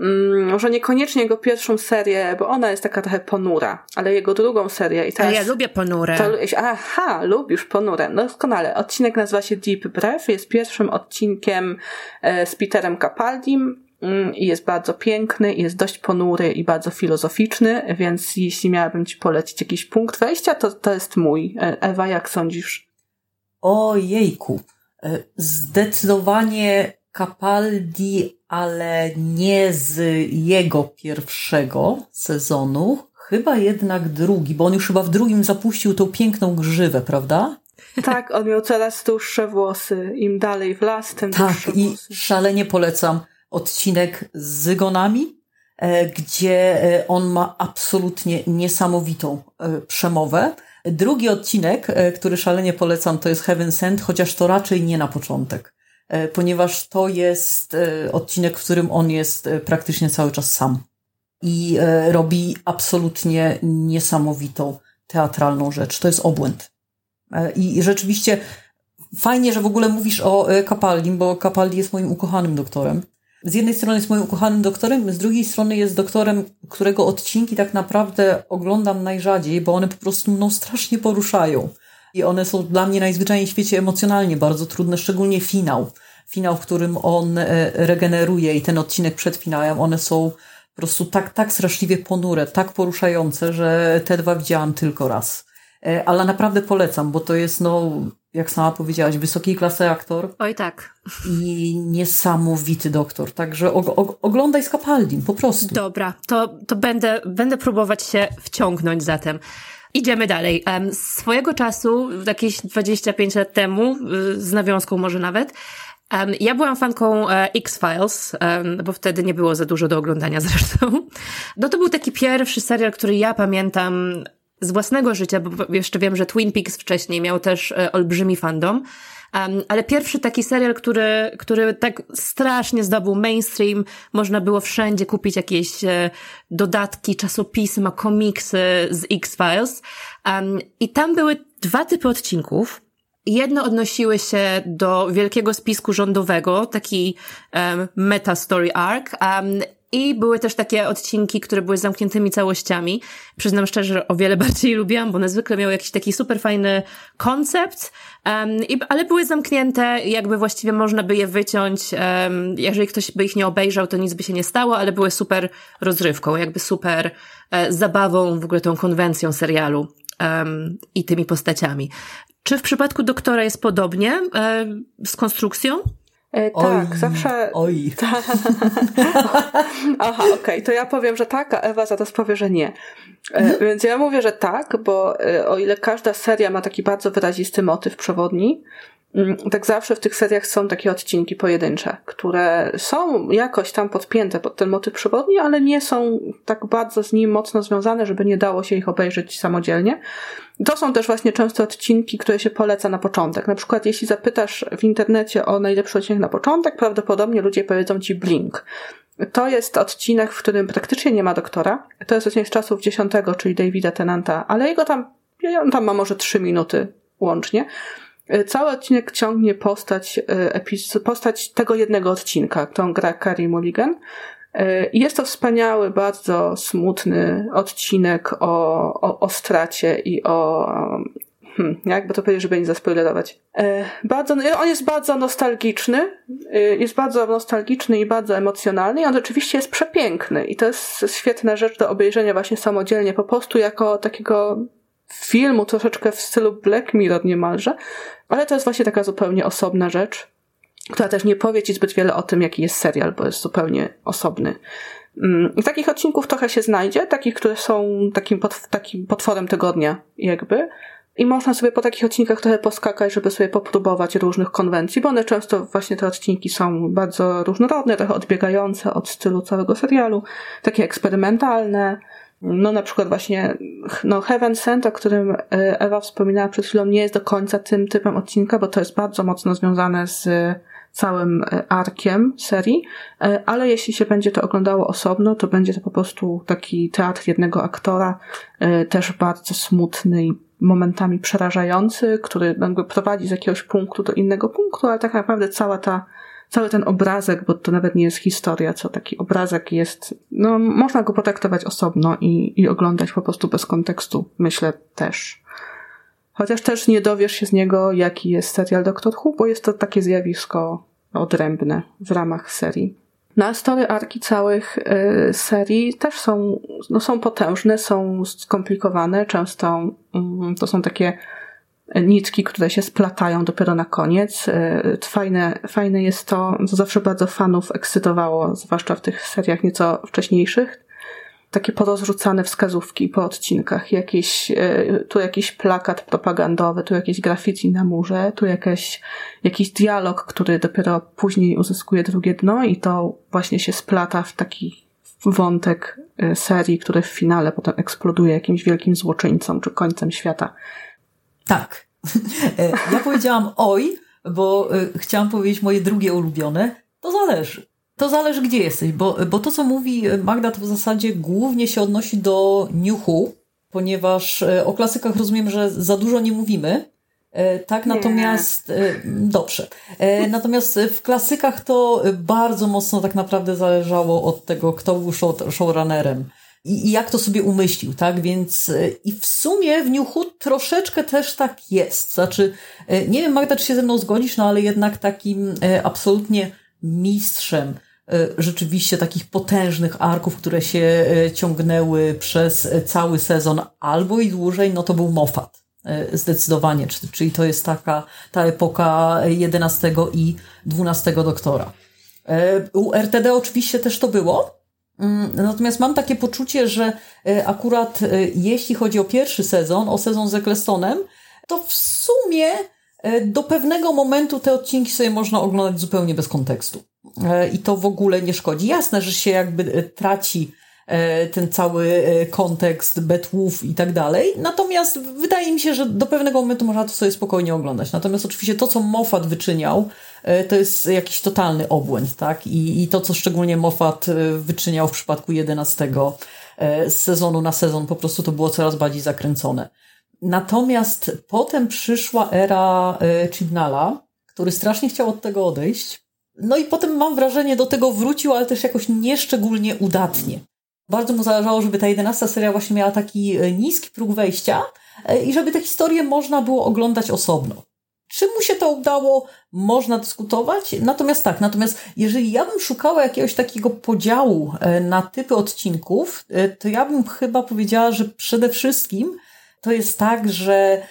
mm, może niekoniecznie jego pierwszą serię, bo ona jest taka trochę ponura, ale jego drugą serię. I teraz, a ja lubię ponurę. To, aha, lubisz ponurę. No doskonale. Odcinek nazywa się Deep Breath. Jest pierwszym odcinkiem e, z Peterem Capaldim mm, i jest bardzo piękny, jest dość ponury i bardzo filozoficzny, więc jeśli miałabym ci polecić jakiś punkt wejścia, to to jest mój. Ewa, jak sądzisz? Ojejku. Zdecydowanie Capaldi, ale nie z jego pierwszego sezonu. Chyba jednak drugi, bo on już chyba w drugim zapuścił tą piękną grzywę, prawda? Tak, on miał coraz dłuższe włosy. Im dalej w las, tym tak, dłuższe i włosy. Szalenie polecam odcinek z zygonami, gdzie on ma absolutnie niesamowitą przemowę. Drugi odcinek, który szalenie polecam, to jest Heaven Sent, chociaż to raczej nie na początek, ponieważ to jest odcinek, w którym on jest praktycznie cały czas sam. I e, robi absolutnie niesamowitą teatralną rzecz. To jest obłęd. E, I rzeczywiście fajnie, że w ogóle mówisz o e, Capaldim, bo Capaldi jest moim ukochanym doktorem. Z jednej strony jest moim ukochanym doktorem, z drugiej strony jest doktorem, którego odcinki tak naprawdę oglądam najrzadziej, bo one po prostu mną strasznie poruszają. I one są dla mnie najzwyczajniej w świecie emocjonalnie bardzo trudne, szczególnie finał. Finał, w którym on e, regeneruje i ten odcinek przed finałem, one są po prostu tak, tak straszliwie ponure, tak poruszające, że te dwa widziałam tylko raz. Ale naprawdę polecam, bo to jest, no, jak sama powiedziałaś, wysokiej klasy aktor. Oj tak. I niesamowity doktor. Także og- oglądaj z Capaldim, po prostu. Dobra, to, to będę, będę próbować się wciągnąć zatem. Idziemy dalej. Swojego czasu, jakieś dwadzieścia pięć lat temu, z nawiązką może nawet, Um, ja byłam fanką e, X-Files, um, bo wtedy nie było za dużo do oglądania zresztą. No to był taki pierwszy serial, który ja pamiętam z własnego życia, bo jeszcze wiem, że Twin Peaks wcześniej miał też e, olbrzymi fandom. Um, ale pierwszy taki serial, który, który tak strasznie zdobył mainstream, można było wszędzie kupić jakieś e, dodatki, czasopisma, komiksy z X-Files. Um, I tam były dwa typy odcinków. Jedno odnosiły się do wielkiego spisku rządowego, taki um, meta story arc, um, i były też takie odcinki, które były zamkniętymi całościami. Przyznam szczerze, o wiele bardziej lubiłam, bo one zwykle miały jakiś taki super fajny koncept, um, i, ale były zamknięte, jakby właściwie można by je wyciąć, um, jeżeli ktoś by ich nie obejrzał, to nic by się nie stało, ale były super rozrywką, jakby super e, zabawą, w ogóle tą konwencją serialu um, i tymi postaciami. Czy w przypadku doktora jest podobnie e, z konstrukcją? E, tak, oj, zawsze... Oj. Ta... Aha, okej, okay. To ja powiem, że tak, a Ewa zaraz powie, że nie. E, więc ja mówię, że tak, bo e, o ile każda seria ma taki bardzo wyrazisty motyw przewodni, m, tak zawsze w tych seriach są takie odcinki pojedyncze, które są jakoś tam podpięte pod ten motyw przewodni, ale nie są tak bardzo z nim mocno związane, żeby nie dało się ich obejrzeć samodzielnie. To są też właśnie często odcinki, które się poleca na początek. Na przykład jeśli zapytasz w internecie o najlepszy odcinek na początek, prawdopodobnie ludzie powiedzą ci Blink. To jest odcinek, w którym praktycznie nie ma doktora. To jest odcinek z czasów dziesiątego, czyli Davida Tennanta, ale jego tam, on tam ma może trzy minuty łącznie. Cały odcinek ciągnie postać, postać tego jednego odcinka, którą gra Carey Mulligan. I jest to wspaniały, bardzo smutny odcinek o, o, o stracie i o... Hmm, jakby to powiedzieć, żeby nie zaspoilerować. Bardzo, on jest bardzo nostalgiczny, jest bardzo nostalgiczny i bardzo emocjonalny i on rzeczywiście jest przepiękny i to jest świetna rzecz do obejrzenia właśnie samodzielnie, po prostu jako takiego filmu troszeczkę w stylu Black Mirror niemalże, ale to jest właśnie taka zupełnie osobna rzecz, która też nie powie ci zbyt wiele o tym, jaki jest serial, bo jest zupełnie osobny. I takich odcinków trochę się znajdzie, takich, które są takim, potw- takim potworem tygodnia jakby. I można sobie po takich odcinkach trochę poskakać, żeby sobie popróbować różnych konwencji, bo one często właśnie te odcinki są bardzo różnorodne, trochę odbiegające od stylu całego serialu, takie eksperymentalne. No na przykład właśnie no Heaven Sent, o którym Ewa wspominała przed chwilą, nie jest do końca tym typem odcinka, bo to jest bardzo mocno związane z całym arkiem serii, ale jeśli się będzie to oglądało osobno, to będzie to po prostu taki teatr jednego aktora, też bardzo smutny i momentami przerażający, który jakby prowadzi z jakiegoś punktu do innego punktu, ale tak naprawdę cała ta cały ten obrazek, bo to nawet nie jest historia, co taki obrazek jest, no można go potraktować osobno i, i oglądać po prostu bez kontekstu, myślę też. Chociaż też nie dowiesz się z niego, jaki jest serial Doctor Who, bo jest to takie zjawisko odrębne w ramach serii. No a story arki całych y, serii też są, no, są potężne, są skomplikowane, często mm, to są takie nitki, które się splatają dopiero na koniec. Fajne, fajne jest to, co zawsze bardzo fanów ekscytowało, zwłaszcza w tych seriach nieco wcześniejszych. Takie porozrzucane wskazówki po odcinkach. Jakieś, tu jakiś plakat propagandowy, tu jakieś graffiti na murze, tu jakaś, jakiś dialog, który dopiero później uzyskuje drugie dno i to właśnie się splata w taki wątek serii, który w finale potem eksploduje jakimś wielkim złoczyńcą czy końcem świata. Tak. Ja powiedziałam oj, bo chciałam powiedzieć moje drugie ulubione. To zależy. To zależy, gdzie jesteś, bo, bo to, co mówi Magda, to w zasadzie głównie się odnosi do New Who, ponieważ o klasykach rozumiem, że za dużo nie mówimy. Tak, natomiast... Nie. Dobrze. Natomiast w klasykach to bardzo mocno tak naprawdę zależało od tego, kto był show, showrunnerem. I jak to sobie umyślił, tak? Więc i w sumie w New Who troszeczkę też tak jest. Znaczy, nie wiem, Magda, czy się ze mną zgodzisz, no ale jednak takim absolutnie mistrzem rzeczywiście takich potężnych arków, które się ciągnęły przez cały sezon albo i dłużej, no to był Moffat. Zdecydowanie. Czyli to jest taka ta epoka jedenastego i dwunastego doktora. U R T D oczywiście też to było. Natomiast mam takie poczucie, że akurat jeśli chodzi o pierwszy sezon, o sezon z Ecclestonem, to w sumie do pewnego momentu te odcinki sobie można oglądać zupełnie bez kontekstu. I to w ogóle nie szkodzi. Jasne, że się jakby traci ten cały kontekst betłów i tak dalej. Natomiast wydaje mi się, że do pewnego momentu można to sobie spokojnie oglądać. Natomiast oczywiście to, co Moffat wyczyniał, to jest jakiś totalny obłęd, tak? I, i to, co szczególnie Moffat wyczyniał w przypadku jedenastego z sezonu na sezon, po prostu to było coraz bardziej zakręcone. Natomiast potem przyszła era Chibnalla, który strasznie chciał od tego odejść. No i potem mam wrażenie, do tego wrócił, ale też jakoś nieszczególnie udatnie. Bardzo mu zależało, żeby ta jedenasta seria właśnie miała taki niski próg wejścia i żeby tę historię można było oglądać osobno. Czy mu się to udało? Można dyskutować. Natomiast tak, natomiast jeżeli ja bym szukała jakiegoś takiego podziału na typy odcinków, to ja bym chyba powiedziała, że przede wszystkim to jest tak, że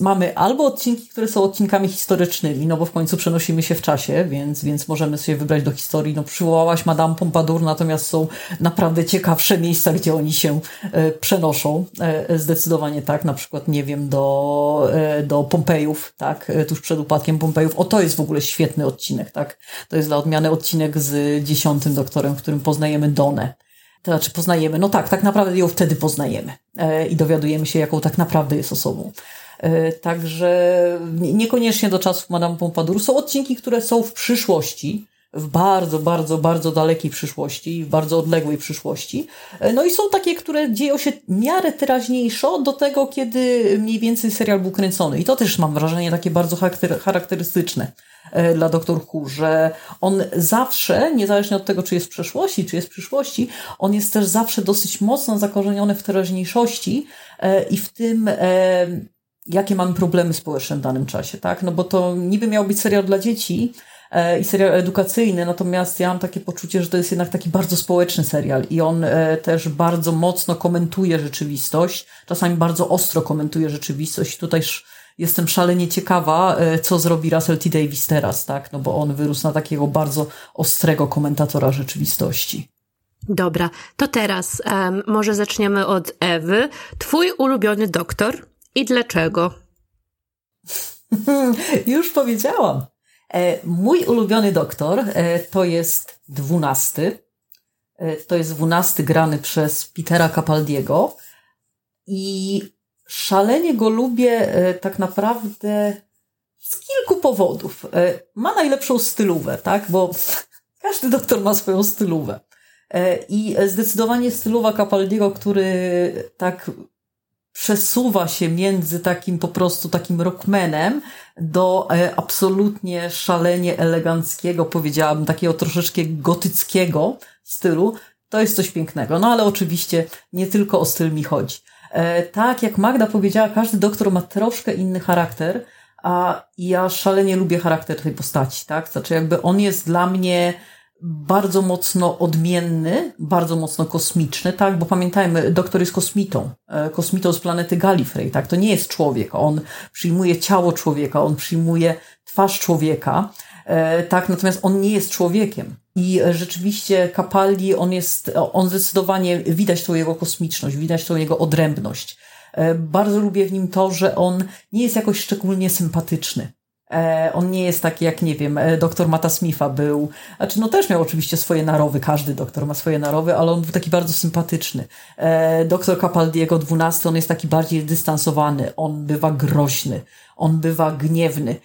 mamy albo odcinki, które są odcinkami historycznymi, no bo w końcu przenosimy się w czasie, więc, więc możemy sobie wybrać do historii. No przywołałaś Madame Pompadour, natomiast są naprawdę ciekawsze miejsca, gdzie oni się e, przenoszą. E, zdecydowanie tak, na przykład, nie wiem, do, e, do Pompejów, tak, e, tuż przed upadkiem Pompejów. O, to jest w ogóle świetny odcinek, tak. To jest dla odmiany odcinek z dziesiątym doktorem, w którym poznajemy Donę. To znaczy poznajemy, no tak, tak naprawdę ją wtedy poznajemy e, i dowiadujemy się, jaką tak naprawdę jest osobą. Także niekoniecznie do czasów Madame Pompadour. Są odcinki, które są w przyszłości, w bardzo, bardzo, bardzo dalekiej przyszłości, w bardzo odległej przyszłości. No i są takie, które dzieją się w miarę teraźniejszo do tego, kiedy mniej więcej serial był kręcony. I to też mam wrażenie takie bardzo charakterystyczne dla Doctor Who, że on zawsze, niezależnie od tego, czy jest w przeszłości, czy jest w przyszłości, on jest też zawsze dosyć mocno zakorzeniony w teraźniejszości i w tym... jakie mamy problemy społeczne w danym czasie, tak? No bo to niby miał być serial dla dzieci e, i serial edukacyjny, natomiast ja mam takie poczucie, że to jest jednak taki bardzo społeczny serial i on e, też bardzo mocno komentuje rzeczywistość, czasami bardzo ostro komentuje rzeczywistość. Tutaj sz, jestem szalenie ciekawa, e, co zrobi Russell T. Davies teraz, tak? No bo on wyrósł na takiego bardzo ostrego komentatora rzeczywistości. Dobra, to teraz um, może zaczniemy od Ewy. Twój ulubiony doktor i dlaczego? Już powiedziałam. E, mój ulubiony doktor e, to jest dwunasty. E, to jest dwunasty grany przez Petera Capaldiego. I szalenie go lubię e, tak naprawdę z kilku powodów. E, ma najlepszą stylówę, tak? Bo każdy doktor ma swoją stylówę. I zdecydowanie stylowa Capaldiego, który tak przesuwa się między takim po prostu takim rockmanem do absolutnie szalenie eleganckiego, powiedziałabym takiego troszeczkę gotyckiego stylu, to jest coś pięknego. No ale oczywiście nie tylko o styl mi chodzi. Tak jak Magda powiedziała, każdy doktor ma troszkę inny charakter, a ja szalenie lubię charakter tej postaci, tak? Znaczy jakby on jest dla mnie bardzo mocno odmienny, bardzo mocno kosmiczny, tak? Bo pamiętajmy, doktor jest kosmitą. Kosmitą z planety Gallifrey, tak? To nie jest człowiek. On przyjmuje ciało człowieka, on przyjmuje twarz człowieka, tak? Natomiast on nie jest człowiekiem. I rzeczywiście Capaldi, on jest, on zdecydowanie, widać tą jego kosmiczność, widać tą jego odrębność. Bardzo lubię w nim to, że on nie jest jakoś szczególnie sympatyczny. On nie jest taki jak, nie wiem, doktor Matta Smitha był, znaczy no też miał oczywiście swoje narowy, każdy doktor ma swoje narowy, ale on był taki bardzo sympatyczny. Doktor Capaldiego dwunasty, on jest taki bardziej dystansowany, on bywa groźny, on bywa gniewny,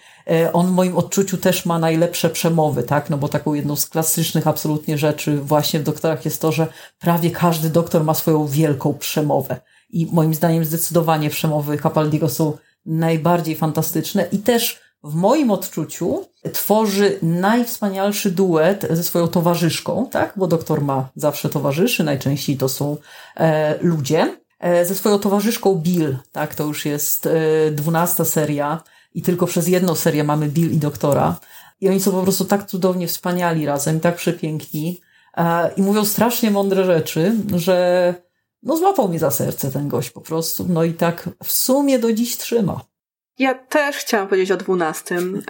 on w moim odczuciu też ma najlepsze przemowy, tak, no bo taką jedną z klasycznych absolutnie rzeczy właśnie w doktorach jest to, że prawie każdy doktor ma swoją wielką przemowę i moim zdaniem zdecydowanie przemowy Capaldiego są najbardziej fantastyczne i też w moim odczuciu tworzy najwspanialszy duet ze swoją towarzyszką, tak? Bo doktor ma zawsze towarzyszy, najczęściej to są e, ludzie. E, ze swoją towarzyszką Bill, tak? To już jest dwunasta seria i tylko przez jedną serię mamy Bill i doktora. I oni są po prostu tak cudownie wspaniali razem, tak przepiękni e, i mówią strasznie mądre rzeczy, że no złapał mnie za serce ten gość po prostu. No i tak w sumie do dziś trzyma. Ja też chciałam powiedzieć o dwunastym.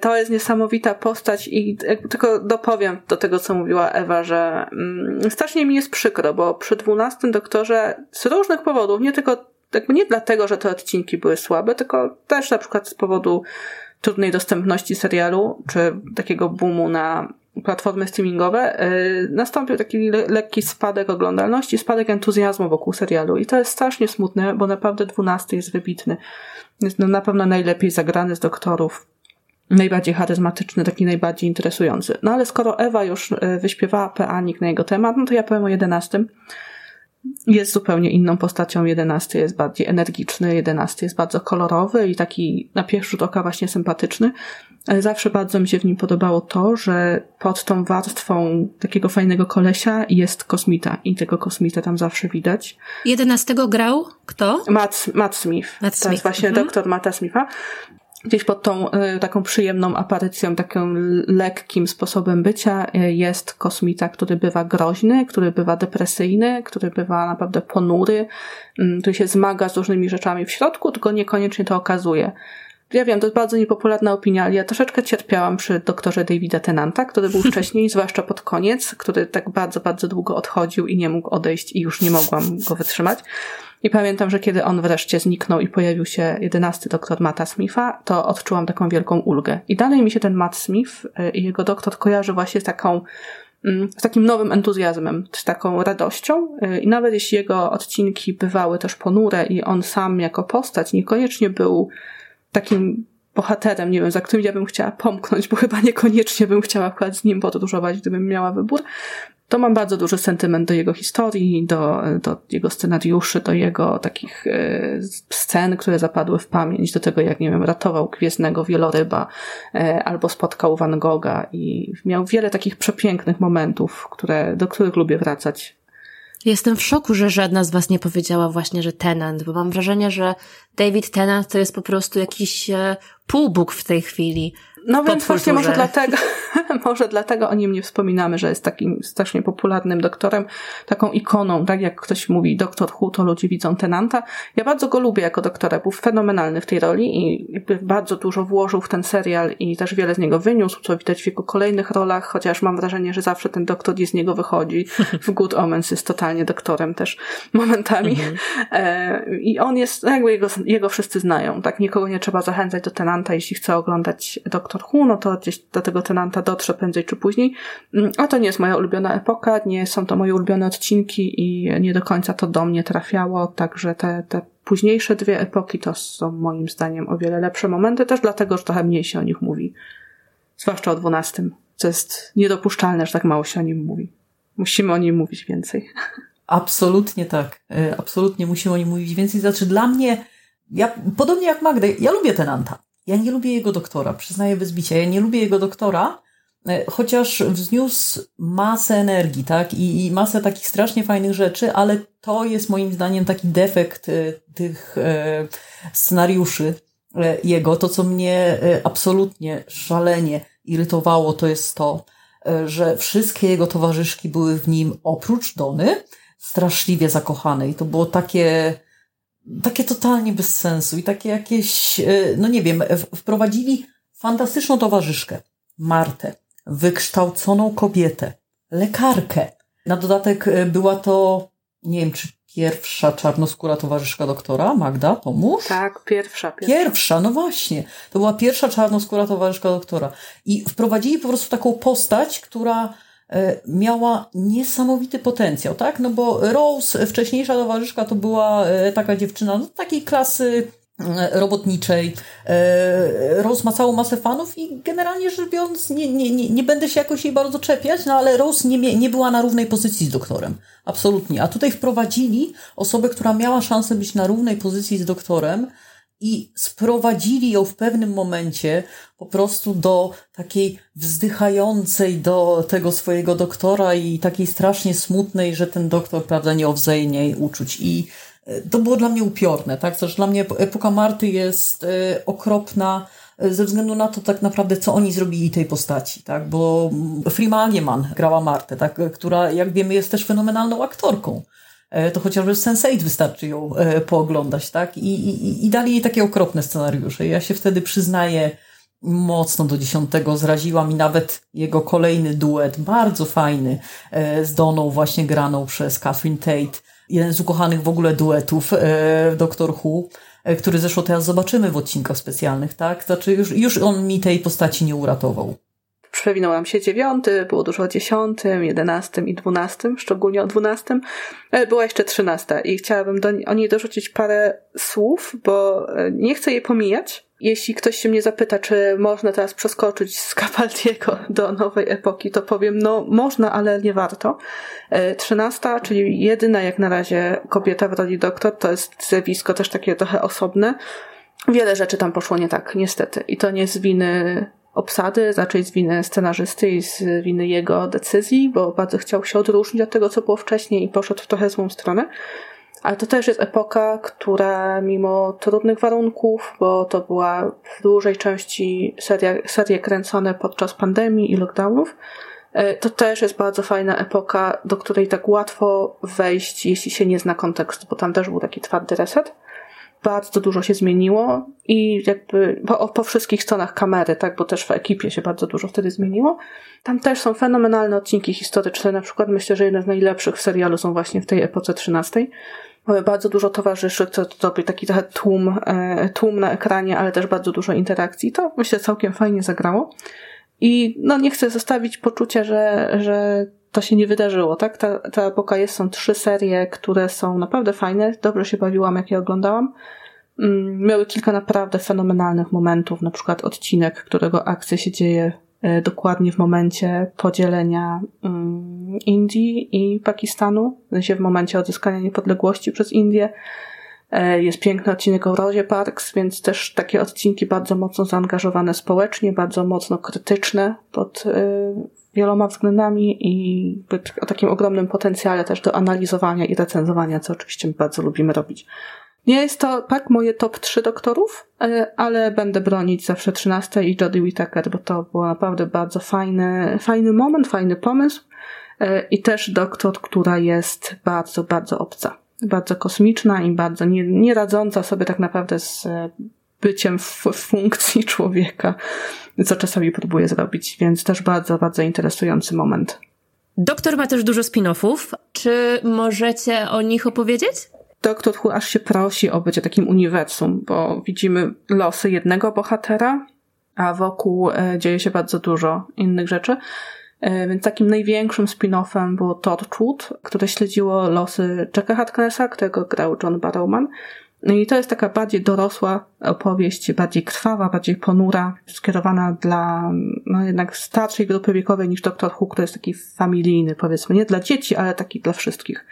To jest niesamowita postać i tylko dopowiem do tego, co mówiła Ewa, że mm, strasznie mi jest przykro, bo przy dwunastym doktorze z różnych powodów, nie tylko, jakby nie dlatego, że te odcinki były słabe, tylko też na przykład z powodu trudnej dostępności serialu, czy takiego boomu na platformy streamingowe, yy, nastąpił taki le- lekki spadek oglądalności, spadek entuzjazmu wokół serialu i to jest strasznie smutne, bo naprawdę dwunasty jest wybitny. Jest no, na pewno najlepiej zagrany z doktorów, najbardziej charyzmatyczny, taki najbardziej interesujący. No ale skoro Ewa już yy, wyśpiewała peanik na jego temat, no to ja powiem o jedenastym. Jest zupełnie inną postacią, jedenasty jest bardziej energiczny, jedenasty jest bardzo kolorowy i taki na pierwszy rzut oka właśnie sympatyczny, ale zawsze bardzo mi się w nim podobało to, że pod tą warstwą takiego fajnego kolesia jest kosmita i tego kosmita tam zawsze widać. jedenastego grał kto? Matt, Matt Smith, Matt Smith. To jest właśnie mhm. doktor Matta Smitha. Gdzieś pod tą y, taką przyjemną aparycją, takim lekkim sposobem bycia y, jest kosmita, który bywa groźny, który bywa depresyjny, który bywa naprawdę ponury, y, który się zmaga z różnymi rzeczami w środku, tylko niekoniecznie to okazuje. Ja wiem, to jest bardzo niepopularna opinia, ale ja troszeczkę cierpiałam przy doktorze Davida Tennanta, który był wcześniej, zwłaszcza pod koniec, który tak bardzo, bardzo długo odchodził i nie mógł odejść i już nie mogłam go wytrzymać. I pamiętam, że kiedy on wreszcie zniknął i pojawił się jedenasty doktor Matta Smitha, to odczułam taką wielką ulgę. I dalej mi się ten Matt Smith i jego doktor kojarzy właśnie z taką, z takim nowym entuzjazmem, z taką radością. I nawet jeśli jego odcinki bywały też ponure i on sam jako postać niekoniecznie był takim bohaterem, nie wiem, za którym ja bym chciała pomknąć, bo chyba niekoniecznie bym chciała akurat z nim podróżować, gdybym miała wybór, to mam bardzo duży sentyment do jego historii, do, do jego scenariuszy, do jego takich y, scen, które zapadły w pamięć, do tego jak, nie wiem, ratował Gwiezdnego Wieloryba y, albo spotkał Van Gogha i miał wiele takich przepięknych momentów, które, do których lubię wracać. Jestem w szoku, że żadna z was nie powiedziała właśnie, że Tennant, bo mam wrażenie, że David Tennant to jest po prostu jakiś półbóg w tej chwili. No więc właśnie może dlatego, może dlatego o nim nie wspominamy, że jest takim strasznie popularnym doktorem, taką ikoną, tak jak ktoś mówi Doktor Who, to ludzie widzą Tennanta. Ja bardzo go lubię jako doktora, był fenomenalny w tej roli i jakby bardzo dużo włożył w ten serial i też wiele z niego wyniósł, co widać w jego kolejnych rolach, chociaż mam wrażenie, że zawsze ten doktor z niego wychodzi. W Good Omens jest totalnie doktorem też momentami. Mm-hmm. I on jest, jakby jego, jego wszyscy znają, tak? Nikogo nie trzeba zachęcać do Tennanta, jeśli chce oglądać Doktor Who, no to gdzieś do tego Tennanta dotrze prędzej czy później. A to nie jest moja ulubiona epoka, nie są to moje ulubione odcinki i nie do końca to do mnie trafiało, także te, te późniejsze dwie epoki to są moim zdaniem o wiele lepsze momenty, też dlatego, że trochę mniej się o nich mówi. Zwłaszcza o dwunastym, co jest niedopuszczalne, że tak mało się o nim mówi. Musimy o nim mówić więcej. Absolutnie tak. Absolutnie musimy o nim mówić więcej. Znaczy dla mnie, ja, podobnie jak Magda, ja lubię Tennanta. Ja nie lubię jego doktora, przyznaję bez bicia. Ja nie lubię jego doktora, chociaż wzniósł masę energii, tak? I, i masę takich strasznie fajnych rzeczy, ale to jest moim zdaniem taki defekt tych e, scenariuszy jego. To, co mnie absolutnie szalenie irytowało, to jest to, że wszystkie jego towarzyszki były w nim, oprócz Dony, straszliwie zakochane. I to było takie, takie totalnie bez sensu i takie jakieś, no nie wiem, wprowadzili fantastyczną towarzyszkę, Martę, wykształconą kobietę, lekarkę. Na dodatek była to, nie wiem, czy pierwsza czarnoskóra towarzyszka doktora, Magda, pomóż? Tak, pierwsza, pierwsza. Pierwsza, no właśnie. To była pierwsza czarnoskóra towarzyszka doktora. I wprowadzili po prostu taką postać, która miała niesamowity potencjał, tak? No bo Rose, wcześniejsza towarzyszka, to była taka dziewczyna no, takiej klasy robotniczej. Rose ma całą masę fanów i generalnie rzecz biorąc nie, nie, nie, nie będę się jakoś jej bardzo czepiać, no ale Rose nie, nie była na równej pozycji z doktorem. Absolutnie. A tutaj wprowadzili osobę, która miała szansę być na równej pozycji z doktorem i sprowadzili ją w pewnym momencie po prostu do takiej wzdychającej do tego swojego doktora i takiej strasznie smutnej, że ten doktor, prawda, nie odwzajemnia jej uczuć. I to było dla mnie upiorne, tak? Znaczy, dla mnie epoka Marty jest e, okropna ze względu na to tak naprawdę, co oni zrobili tej postaci, tak? Bo Freema Agyeman grała Martę, tak? Która, jak wiemy, jest też fenomenalną aktorką. E, to chociażby w sense eight wystarczy ją e, pooglądać, tak? I, i, I dali jej takie okropne scenariusze. Ja się wtedy przyznaję mocno do dziesiątego zraziłam i nawet jego kolejny duet, bardzo fajny, e, z Doną właśnie graną przez Catherine Tate, jeden z ukochanych w ogóle duetów e, Doctor Who, e, który zresztą teraz zobaczymy w odcinkach specjalnych, tak? Znaczy już, już on mi tej postaci nie uratował. Przewinął nam się dziewiąty, było dużo o dziesiątym, jedenastym i dwunastym, szczególnie o dwunastym. Była jeszcze trzynasta i chciałabym do, o niej dorzucić parę słów, bo nie chcę jej pomijać. Jeśli ktoś się mnie zapyta, czy można teraz przeskoczyć z Capaldiego do nowej epoki, to powiem, no można, ale nie warto. Trzynasta, czyli jedyna jak na razie kobieta w roli doktor, to jest zjawisko też takie trochę osobne. Wiele rzeczy tam poszło nie tak, niestety. I to nie z winy obsady, raczej z winy scenarzysty i z winy jego decyzji, bo bardzo chciał się odróżnić od tego, co było wcześniej i poszedł w trochę złą stronę. Ale to też jest epoka, która mimo trudnych warunków, bo to była w dużej części seria, serie kręcone podczas pandemii i lockdownów, to też jest bardzo fajna epoka, do której tak łatwo wejść, jeśli się nie zna kontekstu, bo tam też był taki twardy reset. Bardzo dużo się zmieniło i jakby po, po wszystkich stronach kamery, tak, bo też w ekipie się bardzo dużo wtedy zmieniło. Tam też są fenomenalne odcinki historyczne, na przykład myślę, że jedne z najlepszych w serialu są właśnie w tej epoce trzynastej. Mamy bardzo dużo towarzyszy, co robi taki trochę tłum, tłum na ekranie, ale też bardzo dużo interakcji. To myślę całkiem fajnie zagrało. I no nie chcę zostawić poczucia, że, że to się nie wydarzyło, tak? Ta, ta epoka jest, są trzy serie, które są naprawdę fajne. Dobrze się bawiłam, jak je oglądałam. Miały kilka naprawdę fenomenalnych momentów, na przykład odcinek, którego akcja się dzieje dokładnie w momencie podzielenia Indii i Pakistanu, w sensie w momencie odzyskania niepodległości przez Indię. Jest piękny odcinek o Rosie Parks, więc też takie odcinki bardzo mocno zaangażowane społecznie, bardzo mocno krytyczne pod wieloma względami i o takim ogromnym potencjale też do analizowania i recenzowania, co oczywiście bardzo lubimy robić. Nie jest to tak moje top trzy doktorów, ale będę bronić zawsze trzynastej i Jodie Whittaker, bo to był naprawdę bardzo fajny, fajny moment, fajny pomysł i też doktor, która jest bardzo, bardzo obca, bardzo kosmiczna i bardzo nie, nie radząca sobie tak naprawdę z byciem w funkcji człowieka, co czasami próbuje zrobić, więc też bardzo, bardzo interesujący moment. Doktor ma też dużo spin-offów. Czy możecie o nich opowiedzieć? Doktor Who aż się prosi o bycie takim uniwersum, bo widzimy losy jednego bohatera, a wokół dzieje się bardzo dużo innych rzeczy. Więc takim największym spin-offem było Torchwood, które śledziło losy Jacka Harknessa, którego grał John Barrowman. I to jest taka bardziej dorosła opowieść, bardziej krwawa, bardziej ponura, skierowana dla no jednak starszej grupy wiekowej niż Doctor Who, który jest taki familijny, powiedzmy, nie dla dzieci, ale taki dla wszystkich.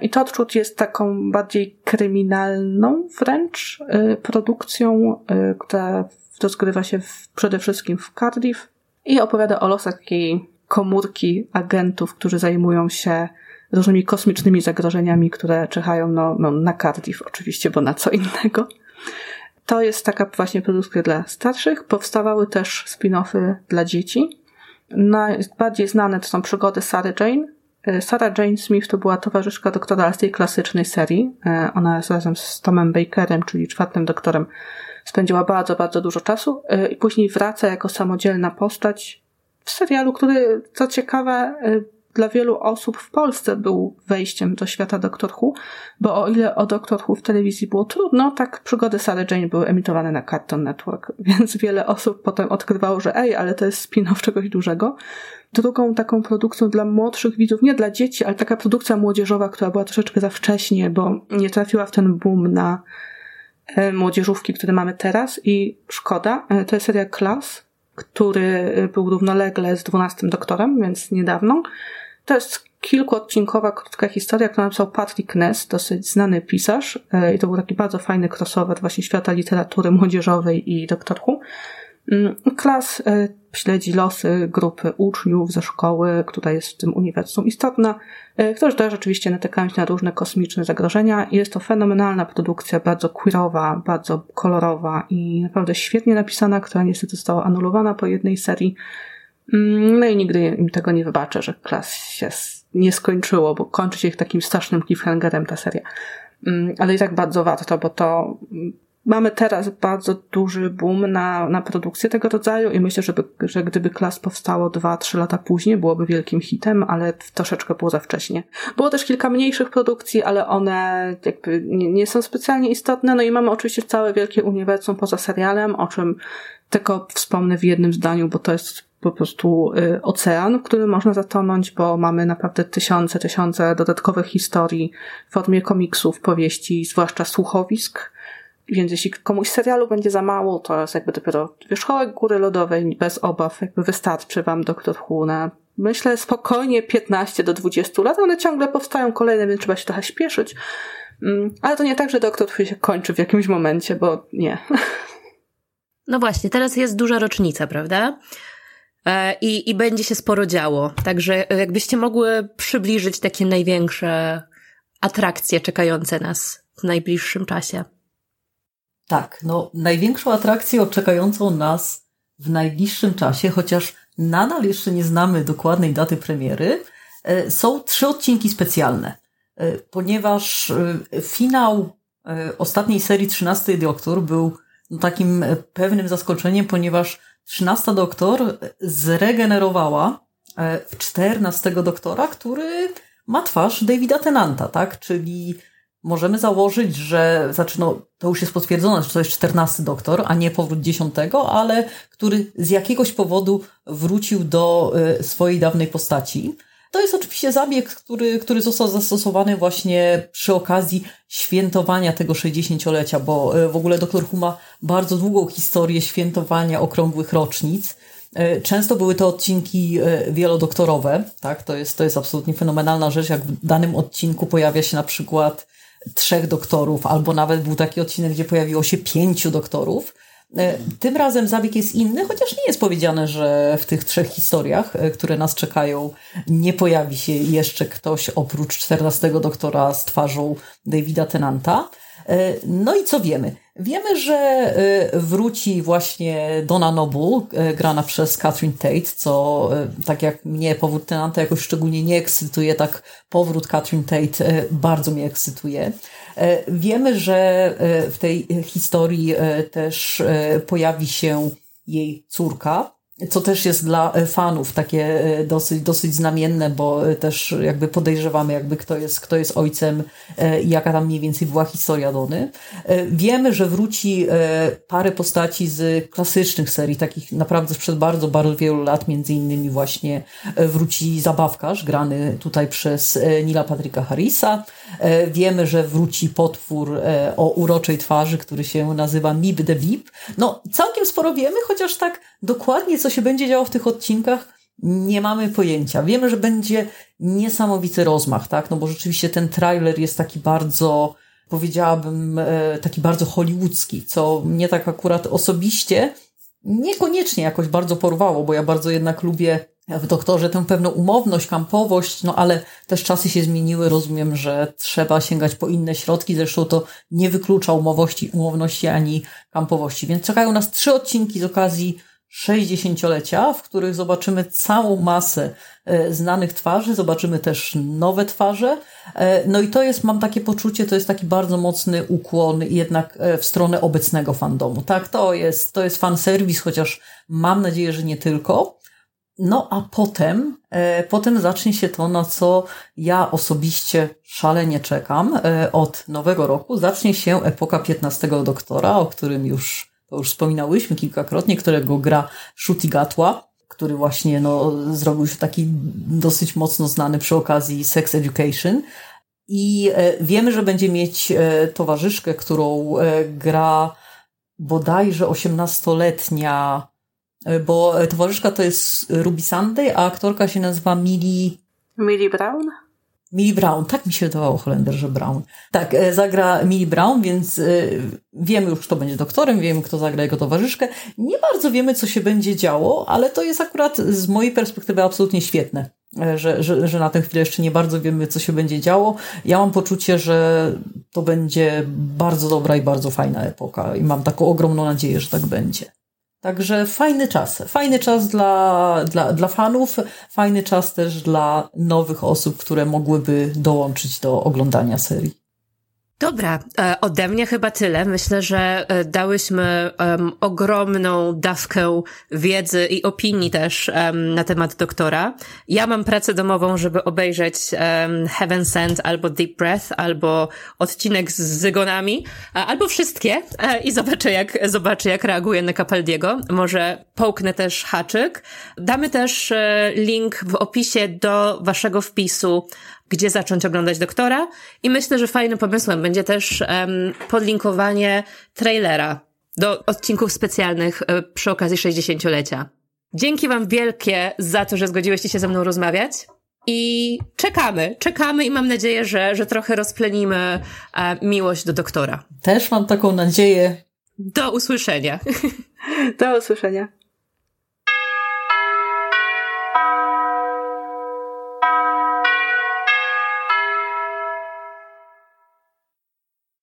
I Torchwood jest taką bardziej kryminalną wręcz produkcją, która rozgrywa się w, przede wszystkim w Cardiff i opowiada o losach takiej komórki agentów, którzy zajmują się różnymi kosmicznymi zagrożeniami, które czyhają no, no, na Cardiff oczywiście, bo na co innego. To jest taka właśnie produkcja dla starszych. Powstawały też spin-offy dla dzieci. Najbardziej znane to są przygody Sary Jane. Sarah Jane Smith to była towarzyszka doktora z tej klasycznej serii. Ona razem z Tomem Bakerem, czyli czwartym doktorem, spędziła bardzo, bardzo dużo czasu i później wraca jako samodzielna postać w serialu, który, co ciekawe, dla wielu osób w Polsce był wejściem do świata Doctor Who, bo o ile o Doctor Who w telewizji było trudno, tak przygody Sary Jane były emitowane na Cartoon Network, więc wiele osób potem odkrywało, że ej, ale to jest spin-off czegoś dużego. Drugą taką produkcją dla młodszych widzów, nie dla dzieci, ale taka produkcja młodzieżowa, która była troszeczkę za wcześnie, bo nie trafiła w ten boom na młodzieżówki, które mamy teraz i szkoda, to jest seria Class, który był równolegle z dwunastym doktorem, więc niedawno. To jest kilkuodcinkowa, krótka historia, którą napisał Patrick Ness, dosyć znany pisarz i to był taki bardzo fajny crossover właśnie świata literatury młodzieżowej i Doctor Who. Klas śledzi losy grupy uczniów ze szkoły, która jest w tym uniwersum istotna, którzy też rzeczywiście natykają się na różne kosmiczne zagrożenia. Jest to fenomenalna produkcja, bardzo queerowa, bardzo kolorowa i naprawdę świetnie napisana, która niestety została anulowana po jednej serii. No i nigdy im tego nie wybaczę, że Klas się nie skończyło, bo kończy się ich takim strasznym cliffhangerem ta seria. Ale i tak bardzo warto, bo to mamy teraz bardzo duży boom na, na produkcję tego rodzaju i myślę, żeby, że gdyby Klas powstało dwa trzy lata później, byłoby wielkim hitem, ale troszeczkę było za wcześnie. Było też kilka mniejszych produkcji, ale one jakby nie, nie są specjalnie istotne. No i mamy oczywiście całe wielkie uniwersum poza serialem, o czym tylko wspomnę w jednym zdaniu, bo to jest po prostu ocean, w którym można zatonąć, bo mamy naprawdę tysiące, tysiące dodatkowych historii w formie komiksów, powieści, zwłaszcza słuchowisk. Więc jeśli komuś serialu będzie za mało, to jest jakby dopiero wierzchołek góry lodowej, bez obaw, jakby wystarczy wam Doctor Who na, myślę, spokojnie piętnaście do dwudziestu lat. One ciągle powstają kolejne, więc trzeba się trochę śpieszyć. Ale to nie tak, że Doctor Who się kończy w jakimś momencie, bo nie. No właśnie, teraz jest duża rocznica, prawda? I, i będzie się sporo działo. Także jakbyście mogły przybliżyć takie największe atrakcje czekające nas w najbliższym czasie. Tak, no największą atrakcją czekającą nas w najbliższym czasie, chociaż nadal jeszcze nie znamy dokładnej daty premiery, są trzy odcinki specjalne, ponieważ finał ostatniej serii trzynastej Doktor był takim pewnym zaskoczeniem, ponieważ trzynasta Doktor zregenerowała czternastego Doktora, który ma twarz Davida Tennanta, tak, czyli możemy założyć, że, znaczy no, to już jest potwierdzone, że to jest czternasty doktor, a nie powrót dziesiątego, ale który z jakiegoś powodu wrócił do swojej dawnej postaci. To jest oczywiście zabieg, który, który został zastosowany właśnie przy okazji świętowania tego sześćdziesięciolecia, bo w ogóle Doktor Who ma bardzo długą historię świętowania okrągłych rocznic. Często były to odcinki wielodoktorowe, tak? To jest, to jest absolutnie fenomenalna rzecz, jak w danym odcinku pojawia się na przykład trzech doktorów, albo nawet był taki odcinek, gdzie pojawiło się pięciu doktorów. Tym razem zabieg jest inny, chociaż nie jest powiedziane, że w tych trzech historiach, które nas czekają, nie pojawi się jeszcze ktoś oprócz czternastego doktora z twarzą Davida Tennanta. No i co wiemy? Wiemy, że wróci właśnie Donna Noble, grana przez Catherine Tate, co tak jak mnie powrót Tennanta jakoś szczególnie nie ekscytuje, tak powrót Catherine Tate bardzo mnie ekscytuje. Wiemy, że w tej historii też pojawi się jej córka, co też jest dla fanów takie dosyć, dosyć znamienne, bo też jakby podejrzewamy, jakby kto jest, kto jest ojcem i jaka tam mniej więcej była historia Donny. Wiemy, że wróci parę postaci z klasycznych serii, takich naprawdę sprzed bardzo, bardzo wielu lat, między innymi właśnie wróci zabawkarz, grany tutaj przez Neila Patricka Harrisa. Wiemy, że wróci potwór o uroczej twarzy, który się nazywa Mib the Bib. No, całkiem sporo wiemy, chociaż tak dokładnie co się będzie działo w tych odcinkach, nie mamy pojęcia. Wiemy, że będzie niesamowity rozmach, tak? No bo rzeczywiście ten trailer jest taki bardzo, powiedziałabym, taki bardzo hollywoodzki, co mnie tak akurat osobiście niekoniecznie jakoś bardzo porwało, bo ja bardzo jednak lubię w Doktorze tę pewną umowność, kampowość, no ale też czasy się zmieniły, rozumiem, że trzeba sięgać po inne środki, zresztą to nie wyklucza umowości, umowności ani kampowości. Więc czekają nas trzy odcinki z okazji sześćdziesięciolecia, w których zobaczymy całą masę znanych twarzy, zobaczymy też nowe twarze. No i to jest, mam takie poczucie, to jest taki bardzo mocny ukłon jednak w stronę obecnego fandomu. Tak, to jest, to jest fanserwis, chociaż mam nadzieję, że nie tylko. No a potem, potem zacznie się to, na co ja osobiście szalenie czekam od nowego roku. Zacznie się epoka piętnastego Doktora, o którym już To już wspominałyśmy kilkakrotnie, którego gra Ncuti Gatwa, który właśnie no, zrobił się taki dosyć mocno znany przy okazji Sex Education. I e, wiemy, że będzie mieć e, towarzyszkę, którą e, gra bodajże osiemnastoletnia, e, bo towarzyszka to jest Ruby Sunday, a aktorka się nazywa Millie... Millie Brown? Millie Brown, tak mi się wydawało, Holender, że Brown. Tak, zagra Millie Brown, więc wiemy już, kto będzie doktorem, wiemy, kto zagra jego towarzyszkę. Nie bardzo wiemy, co się będzie działo, ale to jest akurat z mojej perspektywy absolutnie świetne, że, że, że na tę chwilę jeszcze nie bardzo wiemy, co się będzie działo. Ja mam poczucie, że to będzie bardzo dobra i bardzo fajna epoka i mam taką ogromną nadzieję, że tak będzie. Także fajny czas. Fajny czas dla, dla, dla fanów, fajny czas też dla nowych osób, które mogłyby dołączyć do oglądania serii. Dobra, ode mnie chyba tyle. Myślę, że dałyśmy um, ogromną dawkę wiedzy i opinii też um, na temat Doktora. Ja mam pracę domową, żeby obejrzeć um, Heaven Sent albo Deep Breath, albo odcinek z Zygonami, albo wszystkie i zobaczę jak, zobaczę jak reaguje na Capaldiego. Może połknę też haczyk. Damy też link w opisie do waszego wpisu, gdzie zacząć oglądać Doktora i myślę, że fajnym pomysłem będzie też um, podlinkowanie trailera do odcinków specjalnych um, przy okazji sześćdziesięciolecia. Dzięki wam wielkie za to, że zgodziłyście się ze mną rozmawiać i czekamy, czekamy i mam nadzieję, że, że trochę rozplenimy um, miłość do Doktora. Też mam taką nadzieję. Do usłyszenia. Do usłyszenia.